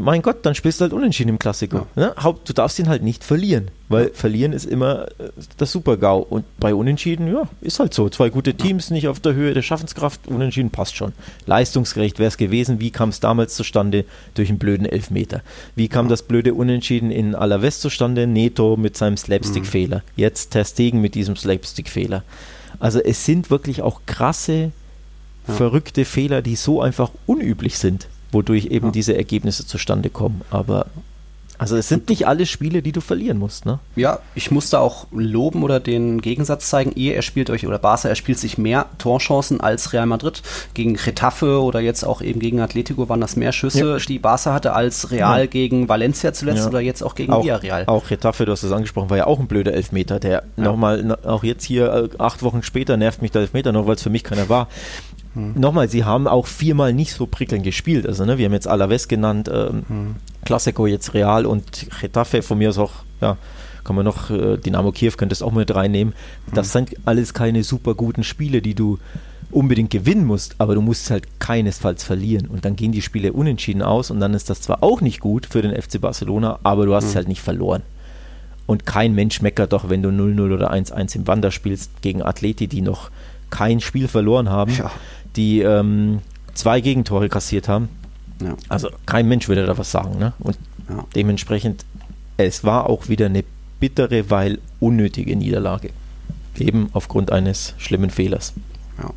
mein Gott, dann spielst du halt unentschieden im Klassiker. Ja. Ne? Du darfst ihn halt nicht verlieren, weil verlieren ist immer das Super-GAU. Und bei Unentschieden, ist halt so. 2 gute Teams, nicht auf der Höhe der Schaffenskraft, Unentschieden passt schon. Leistungsgerecht wäre es gewesen, wie kam es damals zustande? Durch einen blöden Elfmeter. Wie kam das blöde Unentschieden in Alaves zustande? Neto mit seinem Slapstick-Fehler. Jetzt Ter Stegen mit diesem Slapstick-Fehler. Also es sind wirklich auch krasse verrückte Fehler, die so einfach unüblich sind, wodurch eben diese Ergebnisse zustande kommen. Aber also es sind nicht alle Spiele, die du verlieren musst, ne? Ja, ich muss da auch loben oder den Gegensatz zeigen. Er spielt euch, oder Barca, er spielt sich mehr Torchancen als Real Madrid. Gegen Getafe oder jetzt auch eben gegen Atletico waren das mehr Schüsse, die Barca hatte, als Real gegen Valencia zuletzt oder jetzt auch gegen Villarreal. Auch Getafe, du hast es angesprochen, war ja auch ein blöder Elfmeter, der nochmal, auch jetzt hier 8 Wochen später nervt mich der Elfmeter noch, weil es für mich keiner war. Nochmal, sie haben auch 4-mal nicht so prickelnd gespielt. Also, ne, wir haben jetzt Alaves genannt, Classico jetzt Real und Getafe, von mir aus auch, ja, kann man noch, Dynamo Kiew könntest auch mit reinnehmen. Das sind alles keine super guten Spiele, die du unbedingt gewinnen musst, aber du musst es halt keinesfalls verlieren. Und dann gehen die Spiele unentschieden aus und dann ist das zwar auch nicht gut für den FC Barcelona, aber du hast es halt nicht verloren. Und kein Mensch meckert doch, wenn du 0-0 oder 1-1 im Wander spielst gegen Atleti, die noch kein Spiel verloren haben, die 2 Gegentore kassiert haben. Ja. Also kein Mensch würde da was sagen, ne? Und dementsprechend, es war auch wieder eine bittere, weil unnötige Niederlage. Eben aufgrund eines schlimmen Fehlers. Ja.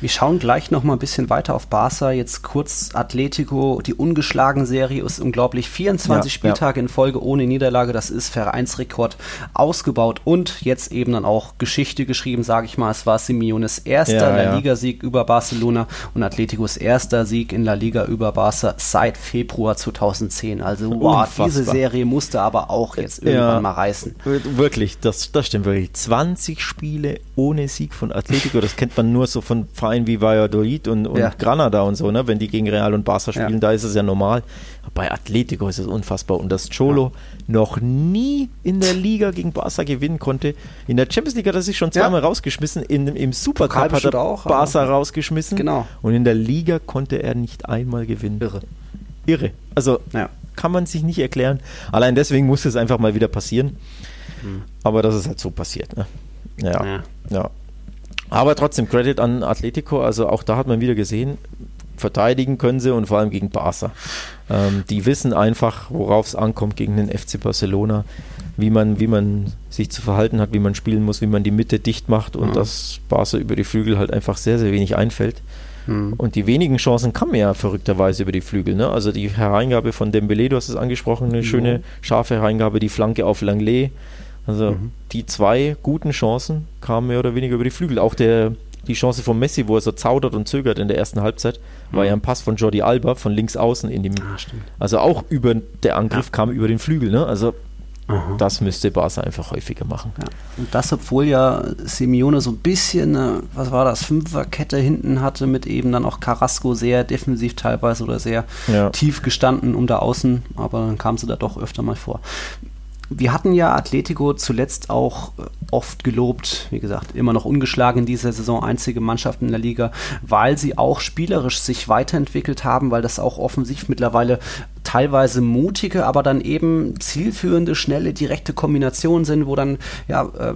Wir schauen gleich noch mal ein bisschen weiter auf Barca, jetzt kurz Atletico, die ungeschlagen Serie ist unglaublich, 24 Spieltage in Folge ohne Niederlage, das ist Vereinsrekord, ausgebaut und jetzt eben dann auch Geschichte geschrieben, sage ich mal, es war Simeones erster La Liga-Sieg über Barcelona und Atleticos erster Sieg in La Liga über Barca seit Februar 2010, also unfassbar. Diese Serie musste aber auch jetzt irgendwann mal reißen. Wirklich, das stimmt wirklich, 20 Spiele ohne Sieg von Atletico, das kennt man nur so von Vereinen wie Valladolid und Granada und so, ne? Wenn die gegen Real und Barca spielen, da ist es ja normal. Bei Atletico ist es unfassbar. Und dass Cholo noch nie in der Liga gegen Barca gewinnen konnte. In der Champions League hat er sich schon zweimal rausgeschmissen. Im Supercup hat er auch, Barca rausgeschmissen. Genau. Und in der Liga konnte er nicht einmal gewinnen. Irre. Also kann man sich nicht erklären. Allein deswegen musste es einfach mal wieder passieren. Aber das ist halt so passiert. Ne? Ja. Aber trotzdem, Credit an Atletico, also auch da hat man wieder gesehen, verteidigen können sie und vor allem gegen Barca. Die wissen einfach, worauf es ankommt gegen den FC Barcelona, wie man sich zu verhalten hat, wie man spielen muss, wie man die Mitte dicht macht und dass Barca über die Flügel halt einfach sehr, sehr wenig einfällt. Und die wenigen Chancen kamen ja verrückterweise über die Flügel. Ne? Also die Hereingabe von Dembélé, du hast es angesprochen, eine schöne, scharfe Hereingabe, die Flanke auf Lenglet. Also die 2 guten Chancen kamen mehr oder weniger über die Flügel. Auch die Chance von Messi, wo er so zaudert und zögert in der ersten Halbzeit, war ja ein Pass von Jordi Alba von links außen in dem. Also auch über der Angriff kam über den Flügel. Ne? Also das müsste Barca einfach häufiger machen. Ja. Und das, obwohl ja Simeone so ein bisschen, Fünferkette hinten hatte, mit eben dann auch Carrasco sehr defensiv teilweise oder sehr tief gestanden um da außen, aber dann kam sie da doch öfter mal vor. Wir hatten ja Atletico zuletzt auch oft gelobt, wie gesagt, immer noch ungeschlagen in dieser Saison, einzige Mannschaft in der Liga, weil sie auch spielerisch sich weiterentwickelt haben, weil das auch offensiv mittlerweile teilweise mutige, aber dann eben zielführende, schnelle, direkte Kombinationen sind, wo dann,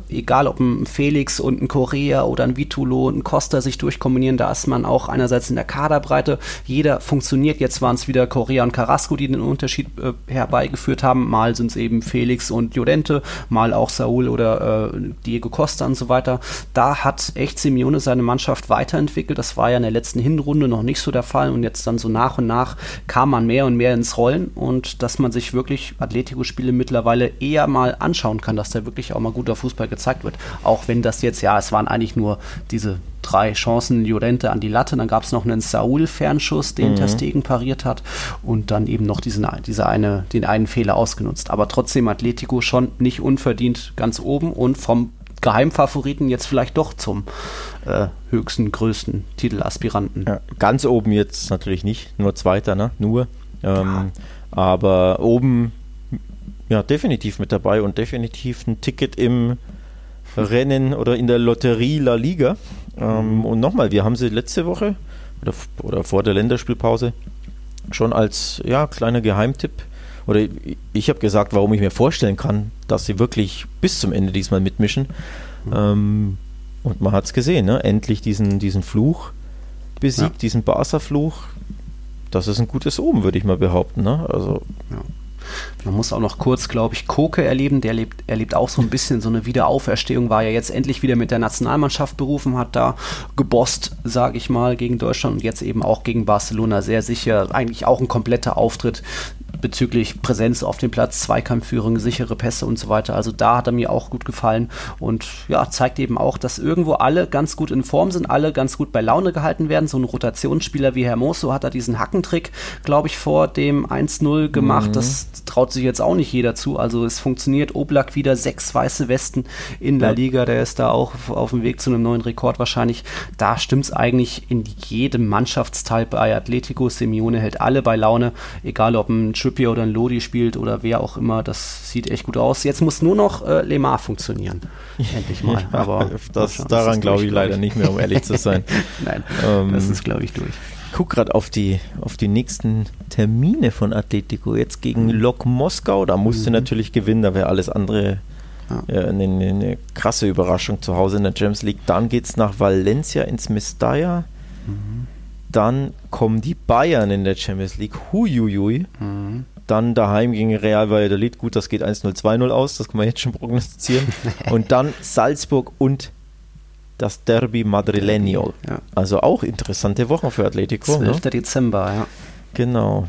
egal ob ein Felix und ein Correa oder ein Vitolo und ein Costa sich durchkombinieren, da ist man auch einerseits in der Kaderbreite, jeder funktioniert, jetzt waren es wieder Correa und Carrasco, die den Unterschied herbeigeführt haben, mal sind es eben Felix und Llorente, mal auch Saúl oder Diego Costa und so weiter. Da hat echt Simeone seine Mannschaft weiterentwickelt, das war ja in der letzten Hinrunde noch nicht so der Fall und jetzt dann so nach und nach kam man mehr und mehr ins Rollen und dass man sich wirklich Atletico-Spiele mittlerweile eher mal anschauen kann, dass da wirklich auch mal guter Fußball gezeigt wird. Auch wenn das jetzt, es waren eigentlich nur diese 3 Chancen, Llorente an die Latte, dann gab es noch einen Saúl-Fernschuss, den Ter Stegen pariert hat und dann eben noch den einen Fehler ausgenutzt. Aber trotzdem Atletico schon nicht unverdient ganz oben und vom Geheimfavoriten jetzt vielleicht doch zum höchsten, größten Titelaspiranten. Ja, ganz oben jetzt natürlich nicht, nur Zweiter, ne? Aber oben definitiv mit dabei und definitiv ein Ticket im Rennen oder in der Lotterie La Liga. Und nochmal, wir haben sie letzte Woche oder vor der Länderspielpause schon als kleiner Geheimtipp oder ich habe gesagt, warum ich mir vorstellen kann, dass sie wirklich bis zum Ende diesmal mitmischen. Und man hat es gesehen, ne? Endlich diesen Fluch besiegt, diesen Barca-Fluch. Das ist ein gutes Omen, würde ich mal behaupten. Ne? Also Man muss auch noch kurz, glaube ich, Koke erleben. Der erlebt auch so ein bisschen so eine Wiederauferstehung, war ja jetzt endlich wieder mit der Nationalmannschaft berufen, hat da gebosst, sage ich mal, gegen Deutschland und jetzt eben auch gegen Barcelona sehr sicher. Eigentlich auch ein kompletter Auftritt bezüglich Präsenz auf dem Platz, Zweikampfführung, sichere Pässe und so weiter. Also da hat er mir auch gut gefallen und ja, zeigt eben auch, dass irgendwo alle ganz gut in Form sind, alle ganz gut bei Laune gehalten werden. So ein Rotationsspieler wie Hermoso hat da diesen Hackentrick, glaube ich, vor dem 1-0 gemacht. Mhm. Das traut sich jetzt auch nicht jeder zu. Also es funktioniert. Oblak wieder 6 weiße Westen in La Liga. Der ist da auch auf dem Weg zu einem neuen Rekord wahrscheinlich. Da stimmt's eigentlich in jedem Mannschaftsteil bei Atletico. Simeone hält alle bei Laune, egal ob ein Trippier oder ein Lodi spielt oder wer auch immer, das sieht echt gut aus. Jetzt muss nur noch Lemar funktionieren. Endlich mal. Aber daran glaube ich leider nicht mehr, um ehrlich zu sein. Nein, das ist, glaube ich, durch. Ich gucke gerade auf die nächsten Termine von Atletico. Jetzt gegen Lok Moskau, da musst du natürlich gewinnen, da wäre alles andere eine krasse Überraschung zu Hause in der Champions League. Dann geht es nach Valencia ins Mestalla. Mhm. Dann kommen die Bayern in der Champions League. Huiuiui. Mhm. Dann daheim gegen Real Valladolid. Gut, das geht 1-0, 2-0 aus. Das kann man jetzt schon prognostizieren. Und dann Salzburg und das Derby Madrileño. Ja. Also auch interessante Wochen für Atletico. 12. Ne? Dezember, ja. Genau.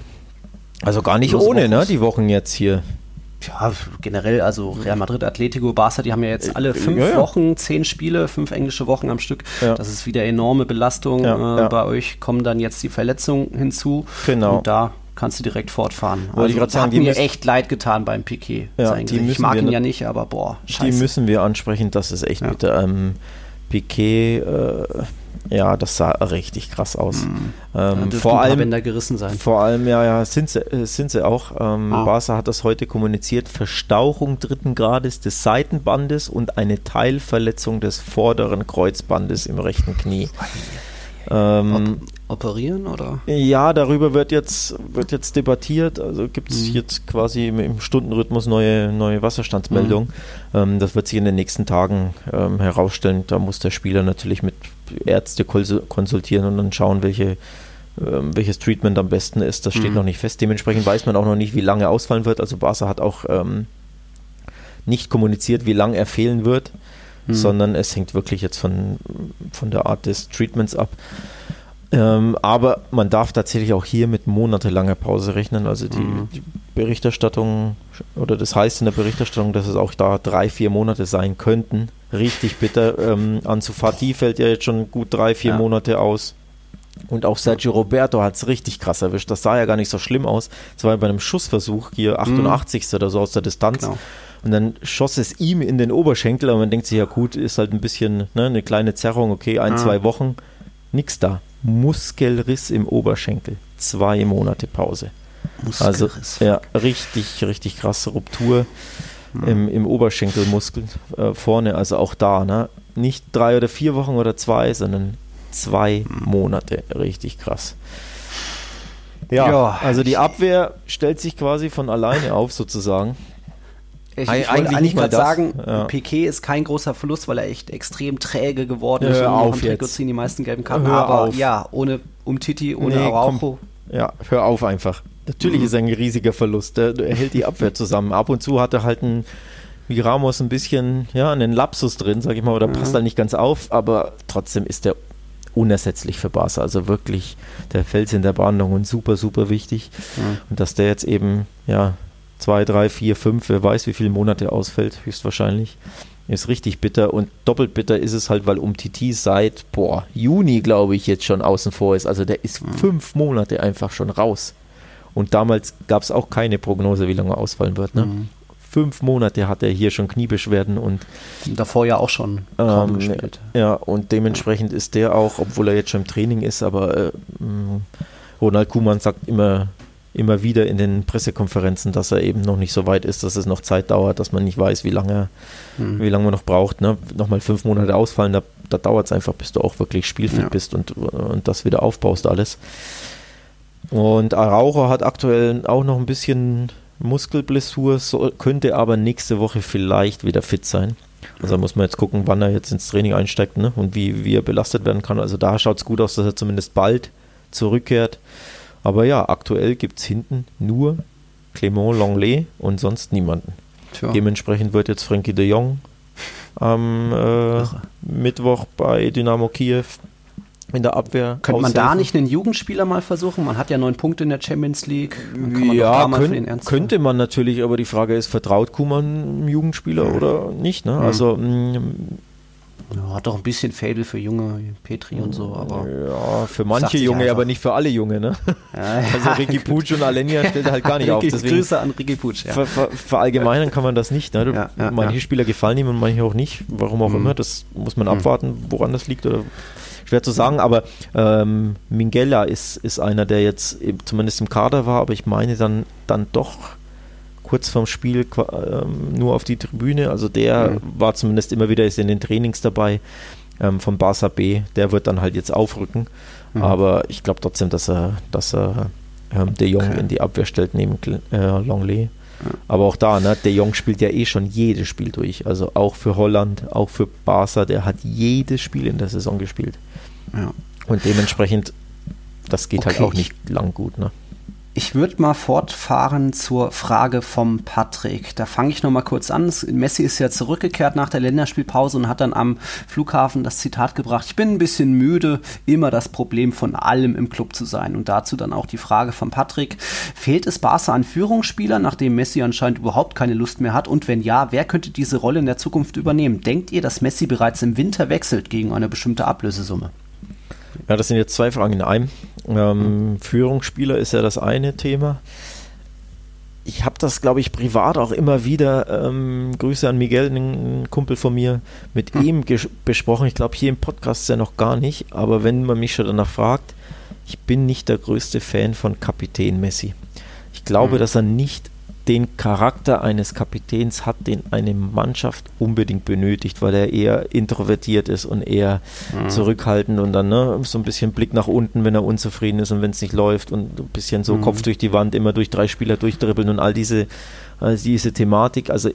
Also gar nicht ohne, ne, die Wochen jetzt hier. Ja, generell, also Real Madrid, Atletico, Barca, die haben ja jetzt alle 5 Wochen, 10 Spiele, 5 englische Wochen am Stück. Ja. Das ist wieder enorme Belastung. Ja. Bei euch kommen dann jetzt die Verletzungen hinzu. Genau. Und da kannst du direkt fortfahren. Also, ich sagen, hat die mir echt leid getan beim Piqué. Ja, ich mag ihn ja nicht, aber boah, scheiße. Die müssen wir ansprechen, das ist echt mit Piqué... Ja, das sah richtig krass aus. Vor allem Bänder gerissen sein. Vor allem, sind sie auch. Barca hat das heute kommuniziert. Verstauchung 3. Grades des Seitenbandes und eine Teilverletzung des vorderen Kreuzbandes im rechten Knie. Operieren, oder? Ja, darüber wird jetzt debattiert. Also gibt es jetzt quasi im Stundenrhythmus neue Wasserstandsmeldungen. Das wird sich in den nächsten Tagen herausstellen. Da muss der Spieler natürlich mit Ärzte konsultieren und dann schauen, welches Treatment am besten ist. Das steht noch nicht fest. Dementsprechend weiß man auch noch nicht, wie lange er ausfallen wird. Also Barca hat auch nicht kommuniziert, wie lange er fehlen wird, sondern es hängt wirklich jetzt von der Art des Treatments ab. Aber man darf tatsächlich auch hier mit monatelanger Pause rechnen. Also die Berichterstattung, oder das heißt in der Berichterstattung, dass es auch da 3-4 Monate sein könnten. Richtig bitter. Ansu Fati fällt ja jetzt schon gut 3-4 Monate aus. Und auch Sergio Roberto hat es richtig krass erwischt. Das sah ja gar nicht so schlimm aus. Das war ja bei einem Schussversuch hier, 88. oder so aus der Distanz. Genau. Und dann schoss es ihm in den Oberschenkel. Aber man denkt sich, ja gut, ist halt ein bisschen eine kleine Zerrung. Okay, 1-2 Wochen, nix da. Muskelriss im Oberschenkel. 2 Monate Pause. Muskelriss. Also, ja, richtig, richtig krasse Ruptur im Oberschenkelmuskel vorne. Also auch da, ne? Nicht 3 oder 4 Wochen oder 2, sondern 2 Monate. Richtig krass. Ja, also die Abwehr stellt sich quasi von alleine auf, sozusagen. Ich wollte eigentlich mal sagen, Piqué ist kein großer Verlust, weil er echt extrem träge geworden ist. Hör auf jetzt. Die meisten gelben Karten. Aber ohne Umtiti, ohne Araujo. Ja, hör auf einfach. Natürlich ist er ein riesiger Verlust. Er hält die Abwehr zusammen. Ab und zu hat er halt wie Ramos ein bisschen einen Lapsus drin, sag ich mal, oder passt da nicht ganz auf. Aber trotzdem ist der unersetzlich für Barca. Also wirklich der Fels in der Brandung und super, super wichtig. Und dass der jetzt eben 2, 3, 4, 5, wer weiß, wie viele Monate ausfällt, höchstwahrscheinlich. Ist richtig bitter und doppelt bitter ist es halt, weil Umtiti seit Juni, glaube ich, jetzt schon außen vor ist. Also der ist 5 Monate einfach schon raus. Und damals gab es auch keine Prognose, wie lange er ausfallen wird. Ne? 5 Monate hat er hier schon Kniebeschwerden und davor ja auch schon kaum gespielt. Ja, und dementsprechend ist der auch, obwohl er jetzt schon im Training ist, aber Ronald Koeman sagt immer wieder in den Pressekonferenzen, dass er eben noch nicht so weit ist, dass es noch Zeit dauert, dass man nicht weiß, wie lange man noch braucht. Ne? Nochmal 5 Monate ausfallen, da dauert es einfach, bis du auch wirklich spielfit bist und das wieder aufbaust alles. Und Araujo hat aktuell auch noch ein bisschen Muskelblessur, könnte aber nächste Woche vielleicht wieder fit sein. Also da muss man jetzt gucken, wann er jetzt ins Training einsteigt, ne? Und wie er belastet werden kann. Also da schaut es gut aus, dass er zumindest bald zurückkehrt. Aber aktuell gibt es hinten nur Clément Lenglet und sonst niemanden. Sure. Dementsprechend wird jetzt Frenkie de Jong am Mittwoch bei Dynamo Kiew in der Abwehr. Könnte man da nicht einen Jugendspieler mal versuchen? Man hat ja 9 Punkte in der Champions League. Kann man könnte man natürlich, aber die Frage ist, vertraut Koeman einem Jugendspieler oder nicht? Ne? Also hat doch ein bisschen Fädel für Junge, Petri und so, aber... Ja, für manche Junge, einfach. Aber nicht für alle Junge, ne? Ja, ja, also Ricky Puig und Alenia stellt halt gar nicht auf. Deswegen Grüße an Ricky Puig, ja. Verallgemeinern kann man das nicht, ne? Manche Spieler gefallen ihm und manche auch nicht, warum auch immer, das muss man abwarten, woran das liegt oder... Schwer zu sagen, aber Minguella ist einer, der jetzt zumindest im Kader war, aber ich meine dann doch kurz vorm Spiel nur auf die Tribüne, also der war zumindest immer wieder ist in den Trainings dabei vom Barça B, der wird dann halt jetzt aufrücken, aber ich glaube trotzdem, dass er De Jong in die Abwehr stellt neben Lenglet. Aber auch da, ne, De Jong spielt ja eh schon jedes Spiel durch, also auch für Holland, auch für Barca, der hat jedes Spiel in der Saison gespielt. Ja. Und dementsprechend, das geht halt auch nicht lang gut, ne? Ich würde mal fortfahren zur Frage vom Patrick. Da fange ich nochmal kurz an. Messi ist ja zurückgekehrt nach der Länderspielpause und hat dann am Flughafen das Zitat gebracht: Ich bin ein bisschen müde, immer das Problem von allem im Club zu sein. Und dazu dann auch die Frage von Patrick: Fehlt es Barca an Führungsspielern, nachdem Messi anscheinend überhaupt keine Lust mehr hat? Und wenn ja, wer könnte diese Rolle in der Zukunft übernehmen? Denkt ihr, dass Messi bereits im Winter wechselt gegen eine bestimmte Ablösesumme? Ja, das sind jetzt 2 Fragen in einem. Führungsspieler ist ja das eine Thema. Ich habe das, glaube ich, privat auch immer wieder, Grüße an Miguel, einen Kumpel von mir, mit ihm besprochen. Ich glaube, hier im Podcast ja noch gar nicht, aber wenn man mich schon danach fragt, ich bin nicht der größte Fan von Kapitän Messi. Ich glaube, dass er nicht den Charakter eines Kapitäns hat, den eine Mannschaft unbedingt benötigt, weil er eher introvertiert ist und eher zurückhaltend und dann so ein bisschen Blick nach unten, wenn er unzufrieden ist und wenn es nicht läuft und ein bisschen so Kopf durch die Wand, immer durch 3 Spieler durchdribbeln und all diese Thematik. Also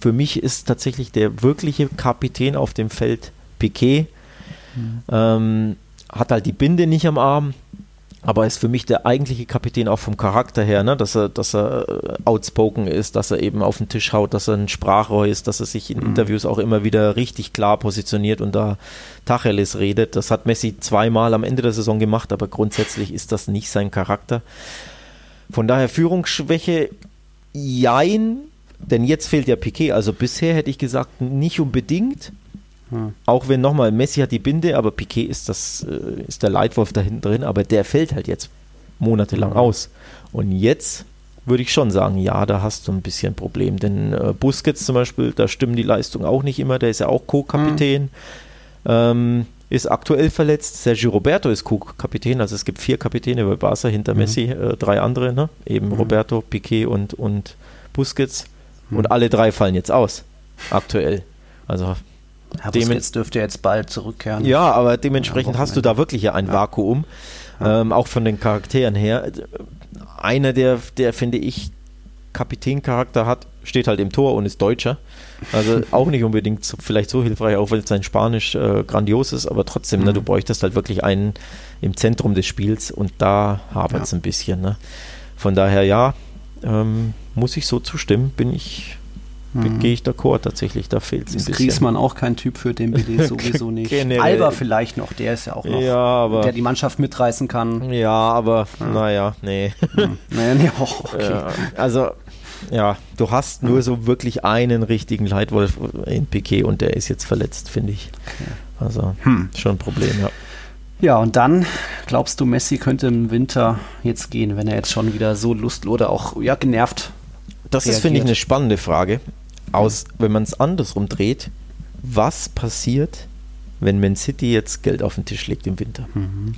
für mich ist tatsächlich der wirkliche Kapitän auf dem Feld Piqué, hat halt die Binde nicht am Arm, aber ist für mich der eigentliche Kapitän auch vom Charakter her, ne? Dass er outspoken ist, dass er eben auf den Tisch haut, dass er ein Sprachrohr ist, dass er sich in Interviews auch immer wieder richtig klar positioniert und da Tacheles redet. Das hat Messi 2-mal am Ende der Saison gemacht, aber grundsätzlich ist das nicht sein Charakter. Von daher Führungsschwäche, jein, denn jetzt fehlt ja Piqué. Also bisher hätte ich gesagt, nicht unbedingt. Auch wenn nochmal, Messi hat die Binde, aber Piqué ist der Leitwolf da hinten drin, aber der fällt halt jetzt monatelang aus. Und jetzt würde ich schon sagen, ja, da hast du ein bisschen ein Problem, denn Busquets zum Beispiel, da stimmen die Leistungen auch nicht immer, der ist ja auch Co-Kapitän, ist aktuell verletzt, Sergio Roberto ist Co-Kapitän, also es gibt 4 Kapitäne bei Barca hinter Messi, 3 andere, ne? Eben Roberto, Piqué und Busquets und alle 3 fallen jetzt aus, aktuell, also... Jetzt dürfte jetzt bald zurückkehren. Ja, aber dementsprechend hast du da wirklich ja ein Vakuum, auch von den Charakteren her. Einer, der finde ich, Kapitäncharakter hat, steht halt im Tor und ist Deutscher. Also auch nicht unbedingt vielleicht so hilfreich, auch weil sein Spanisch grandios ist, aber trotzdem, du bräuchtest halt wirklich einen im Zentrum des Spiels und da hapert es ein bisschen. Ne? Von daher, muss ich so zustimmen, gehe ich d'accord tatsächlich, da fehlt es ein bisschen. Ist Griezmann auch kein Typ für den BD, sowieso nicht. Alba vielleicht noch, der ist ja auch noch, der die Mannschaft mitreißen kann. Ja, aber naja, nee. Naja, nee, auch okay. Ja, also, ja, du hast nur so wirklich einen richtigen Leitwolf in Piqué und der ist jetzt verletzt, finde ich. Also, schon ein Problem, ja. Ja, und dann, glaubst du, Messi könnte im Winter jetzt gehen, wenn er jetzt schon wieder so lustlos oder auch genervt das reagiert? Ist, finde ich, eine spannende Frage. Wenn man es andersrum dreht, was passiert, wenn Man City jetzt Geld auf den Tisch legt im Winter?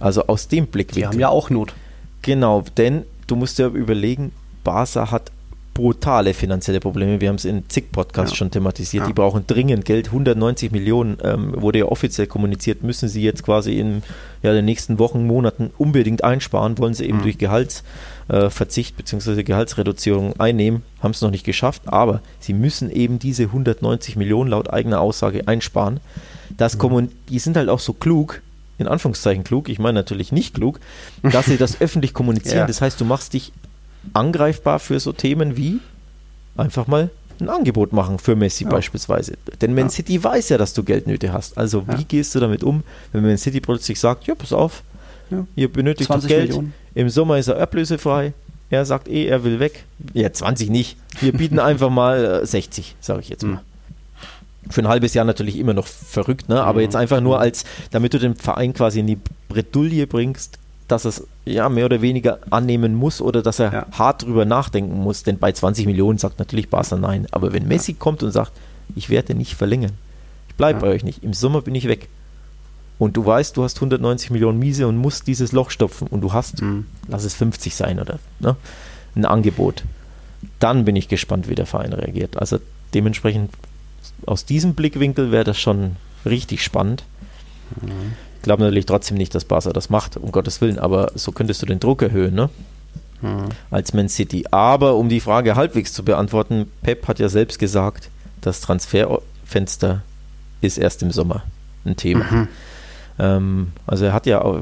Also aus dem Blickwinkel. Die haben ja auch Not. Genau, denn du musst dir überlegen, Barca hat brutale finanzielle Probleme. Wir haben es in zig Podcasts schon thematisiert. Ja. Die brauchen dringend Geld. 190 Millionen wurde ja offiziell kommuniziert, müssen sie jetzt quasi in den nächsten Wochen, Monaten unbedingt einsparen, wollen sie eben durch Gehaltsverzicht bzw. Gehaltsreduzierung einnehmen. Haben es noch nicht geschafft, aber sie müssen eben diese 190 Millionen laut eigener Aussage einsparen. Die sind halt auch so klug, in Anführungszeichen klug, ich meine natürlich nicht klug, dass sie das öffentlich kommunizieren. Ja. Das heißt, du machst dich angreifbar für so Themen wie einfach mal ein Angebot machen für Messi beispielsweise. Denn Man City weiß ja, dass du Geldnöte hast. Also wie gehst du damit um, wenn Man City plötzlich sagt, ja, pass auf, ihr benötigt das Geld, Millionen. Im Sommer ist er ablösefrei, er sagt er will weg. Ja, 20 nicht. Wir bieten einfach mal 60, sage ich jetzt mal. Für ein halbes Jahr natürlich immer noch verrückt, ne? Aber jetzt einfach nur als, damit du den Verein quasi in die Bredouille bringst, dass es ja mehr oder weniger annehmen muss oder dass er hart drüber nachdenken muss, denn bei 20 Millionen sagt natürlich Barca nein. Aber wenn Messi kommt und sagt, ich werde nicht verlängern, ich bleibe bei euch nicht, im Sommer bin ich weg und du weißt, du hast 190 Millionen Miese und musst dieses Loch stopfen und du hast, lass es 50 sein oder ne, ein Angebot, dann bin ich gespannt, wie der Verein reagiert. Also dementsprechend aus diesem Blickwinkel wäre das schon richtig spannend. Ich glaube natürlich trotzdem nicht, dass Barca das macht, um Gottes Willen, aber so könntest du den Druck erhöhen, ne? Als Man City. Aber um die Frage halbwegs zu beantworten, Pep hat ja selbst gesagt, das Transferfenster ist erst im Sommer ein Thema. Also er hat ja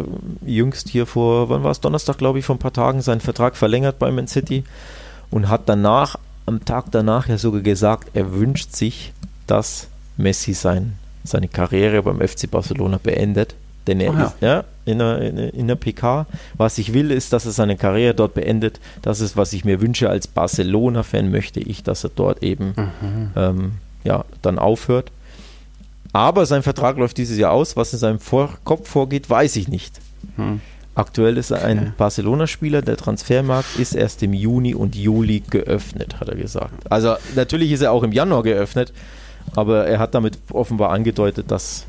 jüngst hier vor, wann war es, Donnerstag, glaube ich, vor ein paar Tagen seinen Vertrag verlängert bei Man City und hat danach, am Tag danach ja sogar gesagt, er wünscht sich, dass Messi seine Karriere beim FC Barcelona beendet. Denn er ist in der PK. Was ich will, ist, dass er seine Karriere dort beendet. Das ist, was ich mir wünsche als Barcelona-Fan, möchte ich, dass er dort eben dann aufhört. Aber sein Vertrag läuft dieses Jahr aus. Was in seinem Kopf vorgeht, weiß ich nicht. Aktuell ist er ein Barcelona-Spieler. Der Transfermarkt ist erst im Juni und Juli geöffnet, hat er gesagt. Also natürlich ist er auch im Januar geöffnet, aber er hat damit offenbar angedeutet, dass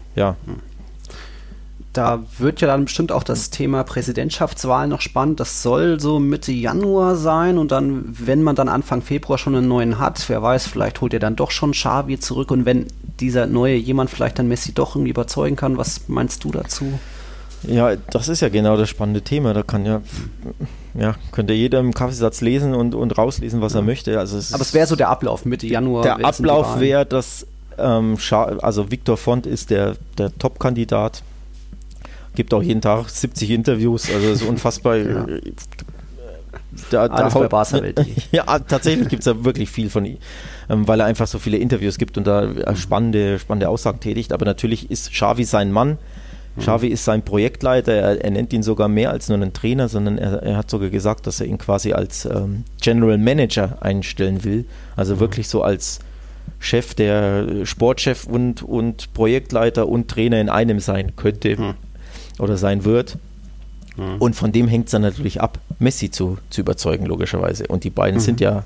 Da wird ja dann bestimmt auch das Thema Präsidentschaftswahl noch spannend. Das soll so Mitte Januar sein und dann, wenn man dann Anfang Februar schon einen neuen hat, wer weiß, vielleicht holt er dann doch schon Xavi zurück und wenn dieser neue jemand vielleicht dann Messi doch irgendwie überzeugen kann, was meinst du dazu? Ja, das ist ja genau das spannende Thema. Da kann könnte jeder im Kaffeesatz lesen und rauslesen, was er möchte. Also aber es wäre so der Ablauf Mitte Januar. Der Ablauf wäre, dass Victor Font ist der Top-Kandidat. Gibt auch jeden Tag 70 Interviews, also das ist unfassbar. Alles bei Barça Welt. Ja, tatsächlich gibt es da wirklich viel von ihm, weil er einfach so viele Interviews gibt und da spannende Aussagen tätigt. Aber natürlich ist Xavi sein Mann. Xavi ist sein Projektleiter, er nennt ihn sogar mehr als nur einen Trainer, sondern er hat sogar gesagt, dass er ihn quasi als General Manager einstellen will, also wirklich so als Chef, der Sportchef und Projektleiter und Trainer in einem sein könnte oder sein wird und von dem hängt es dann natürlich ab, Messi zu überzeugen logischerweise und die beiden sind ja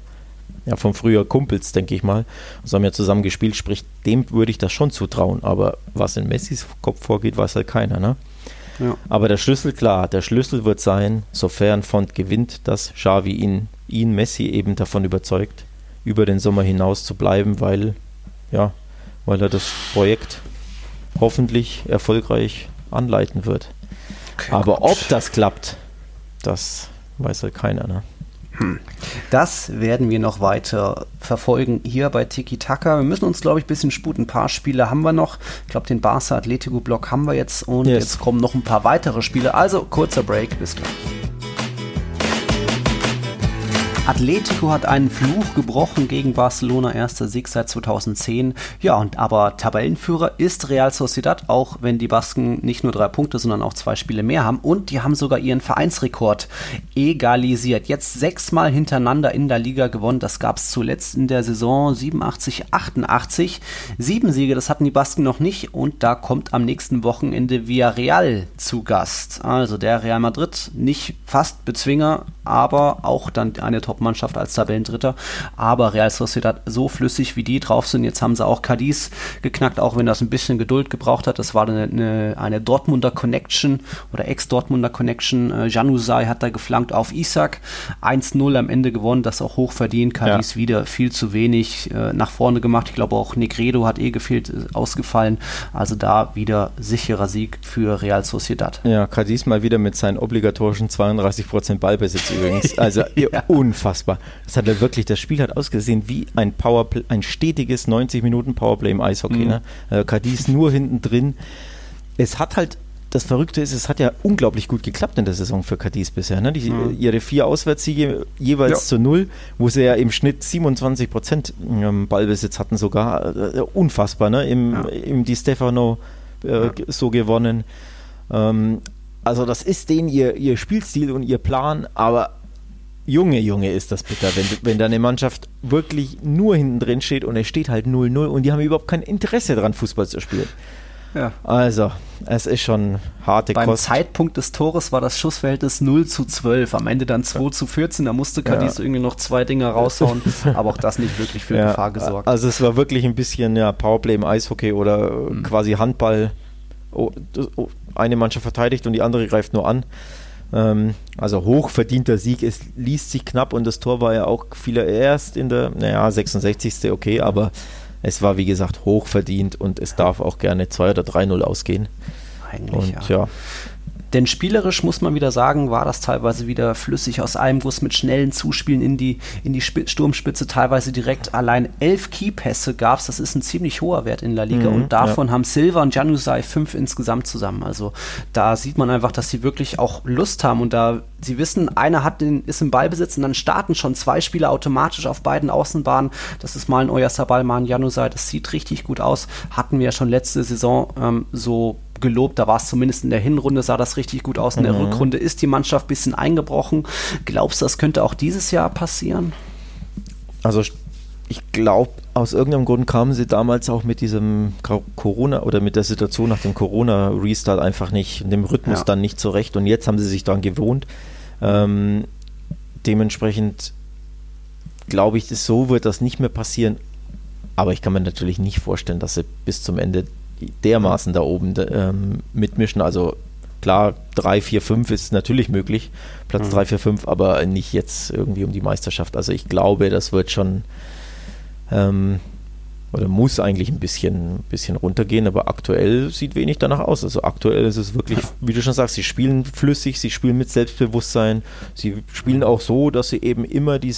von früher Kumpels, denke ich mal. Also haben ja zusammen gespielt, sprich, dem würde ich das schon zutrauen. Aber was in Messis Kopf vorgeht, weiß halt keiner, ne? Ja. Aber der Schlüssel, klar, wird sein, sofern Font gewinnt, dass Xavi ihn Messi eben davon überzeugt, über den Sommer hinaus zu bleiben, weil er das Projekt hoffentlich erfolgreich anleiten wird. Okay, aber ob das klappt, das weiß halt keiner, ne? Das werden wir noch weiter verfolgen hier bei Tiki Taka. Wir müssen uns, glaube ich, ein bisschen sputen. Ein paar Spiele haben wir noch. Ich glaube, den Barca-Atletico-Block haben wir jetzt. Und jetzt kommen noch ein paar weitere Spiele. Also kurzer Break. Bis gleich. Atletico hat einen Fluch gebrochen gegen Barcelona, erster Sieg seit 2010. Ja, aber Tabellenführer ist Real Sociedad, auch wenn die Basken nicht nur 3 Punkte, sondern auch 2 Spiele mehr haben. Und die haben sogar ihren Vereinsrekord egalisiert. Jetzt 6-mal hintereinander in der Liga gewonnen. Das gab es zuletzt in der Saison 87/88. 7 Siege, das hatten die Basken noch nicht. Und da kommt am nächsten Wochenende Villarreal zu Gast. Also der Real Madrid, nicht fast Bezwinger, aber auch dann eine Top-Mannschaft als Tabellendritter, aber Real Sociedad so flüssig, wie die drauf sind. Jetzt haben sie auch Cadiz geknackt, auch wenn das ein bisschen Geduld gebraucht hat. Das war eine Dortmunder Connection oder Ex-Dortmunder Connection. Januzaj hat da geflankt auf Isak. 1-0 am Ende gewonnen, das auch hoch verdient. Cadiz wieder viel zu wenig nach vorne gemacht. Ich glaube auch Negredo hat gefehlt, ausgefallen. Also da wieder sicherer Sieg für Real Sociedad. Ja, Cadiz mal wieder mit seinen obligatorischen 32% Ballbesitz übrigens. Also unfassbar. Das Spiel hat ausgesehen wie ein stetiges 90 Minuten Powerplay im Eishockey. Ne? Cadiz nur hinten drin. Es hat halt das Verrückte ist, es hat ja unglaublich gut geklappt in der Saison für Cadiz bisher. Ne? Ihre 4 Auswärtssiege jeweils zu 0, wo sie ja im Schnitt 27% Ballbesitz hatten sogar. Unfassbar, ne? Im Di Stefano so gewonnen. Also das ist denen ihr Spielstil und ihr Plan, aber Junge, ist das bitter, wenn da eine Mannschaft wirklich nur hinten drin steht und es steht halt 0-0 und die haben überhaupt kein Interesse daran, Fußball zu spielen. Ja. Also, es ist schon harte Kost. Beim Zeitpunkt des Tores war das Schussverhältnis 0:12, am Ende dann 2:14, da musste Cadiz irgendwie noch 2 Dinger raushauen, aber auch das nicht wirklich für Gefahr gesorgt. Also es war wirklich ein bisschen Powerplay im Eishockey oder quasi Handball. Eine Mannschaft verteidigt und die andere greift nur an. Also hochverdienter Sieg, es liest sich knapp und das Tor war ja auch vieler erst in der 66. Okay, aber es war wie gesagt hochverdient und es darf auch gerne 2 oder 3-0 ausgehen. Eigentlich, und, ja. Denn spielerisch, muss man wieder sagen, war das teilweise wieder flüssig aus einem Guss mit schnellen Zuspielen in die Sturmspitze, teilweise direkt. Allein 11 Keypässe gab es, das ist ein ziemlich hoher Wert in La Liga und davon haben Silva und Januzaj 5 insgesamt zusammen. Also da sieht man einfach, dass sie wirklich auch Lust haben und da sie wissen, einer ist im Ballbesitz und dann starten schon 2 Spieler automatisch auf beiden Außenbahnen. Das ist mal ein Oyarzabal, mal ein Januzaj, das sieht richtig gut aus. Hatten wir ja schon letzte Saison so gelobt, da war es zumindest in der Hinrunde, sah das richtig gut aus. In der Rückrunde ist die Mannschaft ein bisschen eingebrochen. Glaubst du, das könnte auch dieses Jahr passieren? Also ich glaube, aus irgendeinem Grund kamen sie damals auch mit diesem Corona oder mit der Situation nach dem Corona-Restart einfach nicht, in dem Rhythmus dann nicht zurecht und jetzt haben sie sich daran gewohnt. Dementsprechend glaube ich, so wird das nicht mehr passieren, aber ich kann mir natürlich nicht vorstellen, dass sie bis zum Ende dermaßen da oben mitmischen. Also klar, 3, 4, 5 ist natürlich möglich, Platz 3, 4, 5, aber nicht jetzt irgendwie um die Meisterschaft. Also ich glaube, das wird schon oder muss eigentlich ein bisschen runtergehen, aber aktuell sieht wenig danach aus. Also aktuell ist es wirklich, wie du schon sagst, sie spielen flüssig, sie spielen mit Selbstbewusstsein, sie spielen auch so, dass sie eben immer die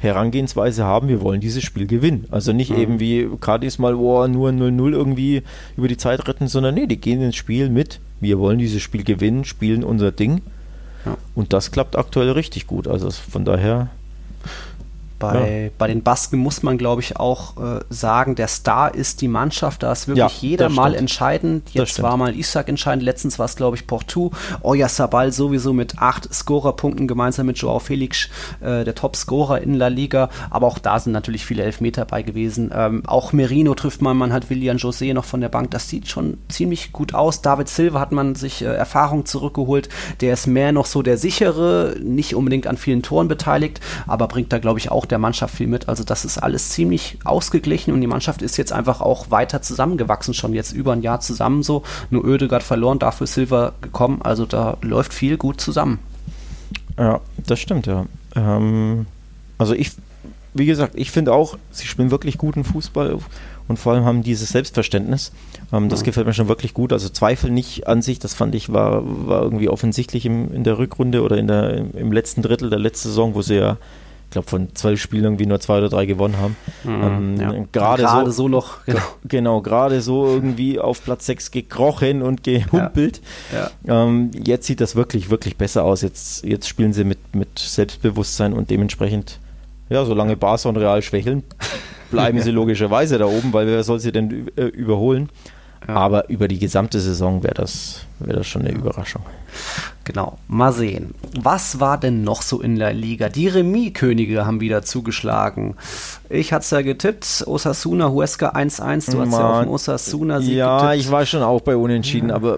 Herangehensweise haben, wir wollen dieses Spiel gewinnen. Also nicht eben wie Cadiz mal nur 0-0 irgendwie über die Zeit retten, sondern nee, die gehen ins Spiel mit, wir wollen dieses Spiel gewinnen, spielen unser Ding. Ja. Und das klappt aktuell richtig gut. Also von daher... Bei den Basken muss man, glaube ich, auch sagen, der Star ist die Mannschaft, da ist wirklich jeder mal entscheidend. Jetzt war mal Isak entscheidend, letztens war es, glaube ich, Portu. Oyarzabal sowieso mit 8 Scorerpunkten gemeinsam mit João Felix, der Top-Scorer in La Liga. Aber auch da sind natürlich viele Elfmeter bei gewesen. Auch Merino trifft man hat William José noch von der Bank. Das sieht schon ziemlich gut aus. David Silva hat man sich Erfahrung zurückgeholt. Der ist mehr noch so der sichere, nicht unbedingt an vielen Toren beteiligt, aber bringt da, glaube ich, auch der Mannschaft viel mit. Also das ist alles ziemlich ausgeglichen und die Mannschaft ist jetzt einfach auch weiter zusammengewachsen, schon jetzt über ein Jahr zusammen so. Nur Oedegaard verloren, dafür Silva gekommen. Also da läuft viel gut zusammen. Ja, das stimmt, ja. Also ich finde auch, sie spielen wirklich guten Fußball und vor allem haben dieses Selbstverständnis. Das gefällt mir schon wirklich gut. Also Zweifel nicht an sich, das fand ich, war irgendwie offensichtlich in der Rückrunde oder im letzten Drittel der letzten Saison, wo sie ja, ich glaube, von 12 Spielen irgendwie nur 2 oder 3 gewonnen haben. Gerade so noch. Genau, gerade so irgendwie auf Platz 6 gekrochen und gehumpelt. Ja. Jetzt sieht das wirklich, wirklich besser aus. Jetzt spielen sie mit Selbstbewusstsein und dementsprechend, solange Barca und Real schwächeln, bleiben sie logischerweise da oben, weil wer soll sie denn überholen? Ja. Aber über die gesamte Saison wäre das schon eine Überraschung. Genau, mal sehen. Was war denn noch so in der Liga? Die Remis-Könige haben wieder zugeschlagen. Ich hatte es ja getippt, Osasuna, Huesca 1-1, du hast ja auf den Osasuna-Sieg getippt. Ich war schon auch bei Unentschieden, aber...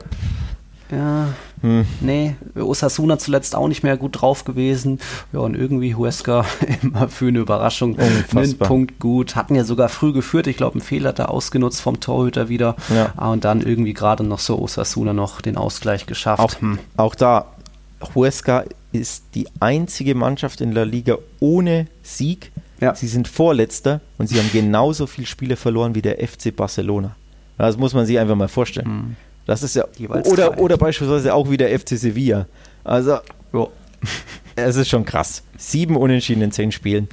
Nee, Osasuna zuletzt auch nicht mehr gut drauf gewesen. Ja, und irgendwie Huesca immer für eine Überraschung. Einen Punkt gut. Hatten ja sogar früh geführt. Ich glaube, ein Fehler da ausgenutzt vom Torhüter wieder. Ja. Und dann irgendwie gerade noch so Osasuna noch den Ausgleich geschafft. Auch da, Huesca ist die einzige Mannschaft in La Liga ohne Sieg. Ja. Sie sind Vorletzter und sie haben genauso viele Spiele verloren wie der FC Barcelona. Das muss man sich einfach mal vorstellen. Das ist ja oder beispielsweise auch wie der FC Sevilla. Also, es ist schon krass. 7 Unentschieden in 10 Spielen.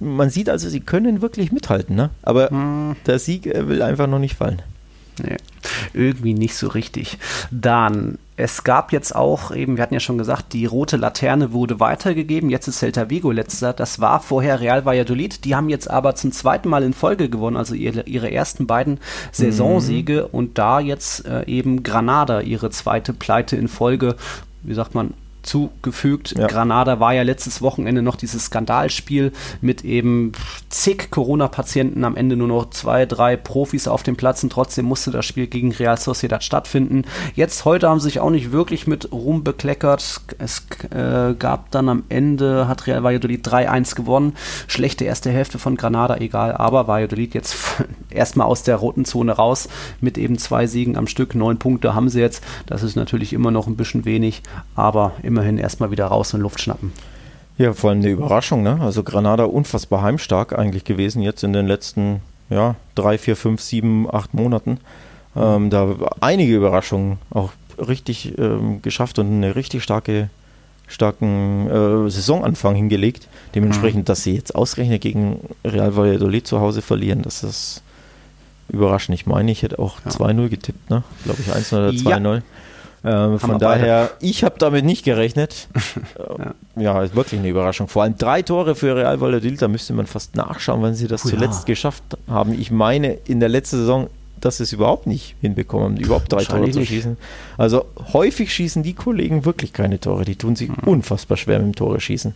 Man sieht also, sie können wirklich mithalten, ne? Aber der Sieg will einfach noch nicht fallen. Nee. irgendwie nicht so richtig. Dann, es gab jetzt auch eben, wir hatten ja schon gesagt, die rote Laterne wurde weitergegeben. Jetzt ist Celta Vigo letzter. Das war vorher Real Valladolid. Die haben jetzt aber zum zweiten Mal in Folge gewonnen, also ihre ersten beiden Saisonsiege. Und da jetzt eben Granada, ihre zweite Pleite in Folge, wie sagt man, zugefügt. Ja. Granada war ja letztes Wochenende noch dieses Skandalspiel mit eben zig Corona-Patienten, am Ende nur noch 2, 3 Profis auf dem Platz, und trotzdem musste das Spiel gegen Real Sociedad stattfinden. Jetzt heute haben sie sich auch nicht wirklich mit Ruhm bekleckert. Es gab dann am Ende, hat Real Valladolid 3-1 gewonnen. Schlechte erste Hälfte von Granada, egal, aber Valladolid jetzt erstmal aus der roten Zone raus mit eben 2 Siegen am Stück. 9 Punkte haben sie jetzt. Das ist natürlich immer noch ein bisschen wenig, aber immerhin erstmal wieder raus und Luft schnappen. Ja, vor allem eine Überraschung, ne? Also Granada unfassbar heimstark eigentlich gewesen jetzt in den letzten 3, 4, 5, 7, 8 Monaten. Da einige Überraschungen auch richtig geschafft und einen richtig starken Saisonanfang hingelegt. Dementsprechend, dass sie jetzt ausgerechnet gegen Real Valladolid zu Hause verlieren, das ist überraschend. Ich meine, ich hätte auch 2-0 getippt, ne? Glaube ich, 1-0 oder 2-0. Ja. Von daher, ich habe damit nicht gerechnet. Ja, ist wirklich eine Überraschung. Vor allem 3 Tore für Real Valladolid, da müsste man fast nachschauen, wann sie das zuletzt geschafft haben. Ich meine, in der letzten Saison, dass sie es überhaupt nicht hinbekommen, überhaupt 3 Tore zu schießen. Also häufig schießen die Kollegen wirklich keine Tore. Die tun sich unfassbar schwer mit dem Tore schießen.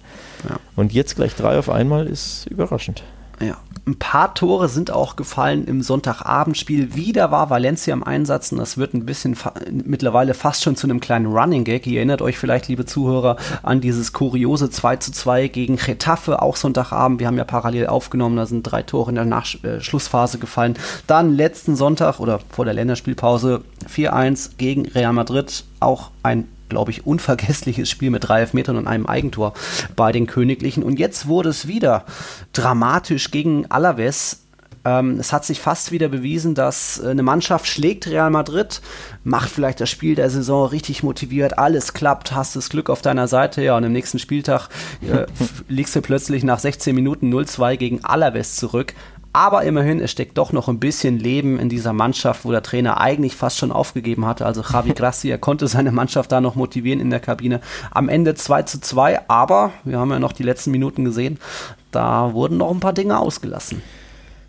Ja. Und jetzt gleich 3 auf einmal ist überraschend. Ja. Ein paar Tore sind auch gefallen im Sonntagabendspiel. Wieder war Valencia im Einsatz und das wird ein bisschen mittlerweile fast schon zu einem kleinen Running Gag. Ihr erinnert euch vielleicht, liebe Zuhörer, an dieses kuriose 2:2 gegen Getafe, auch Sonntagabend. Wir haben ja parallel aufgenommen, da sind 3 Tore in der Schlussphase gefallen. Dann letzten Sonntag oder vor der Länderspielpause 4:1 gegen Real Madrid, auch ein, glaube ich, unvergessliches Spiel mit 3 Elfmetern und einem Eigentor bei den Königlichen. Und jetzt wurde es wieder dramatisch gegen Alaves. Es hat sich fast wieder bewiesen, dass eine Mannschaft schlägt Real Madrid, macht vielleicht das Spiel der Saison richtig motiviert, alles klappt, hast das Glück auf deiner Seite, ja, und am nächsten Spieltag liegst du plötzlich nach 16 Minuten 0-2 gegen Alaves zurück. Aber immerhin, es steckt doch noch ein bisschen Leben in dieser Mannschaft, wo der Trainer eigentlich fast schon aufgegeben hatte. Also Javi Gracia konnte seine Mannschaft da noch motivieren in der Kabine. Am Ende 2:2, aber wir haben ja noch die letzten Minuten gesehen, da wurden noch ein paar Dinge ausgelassen.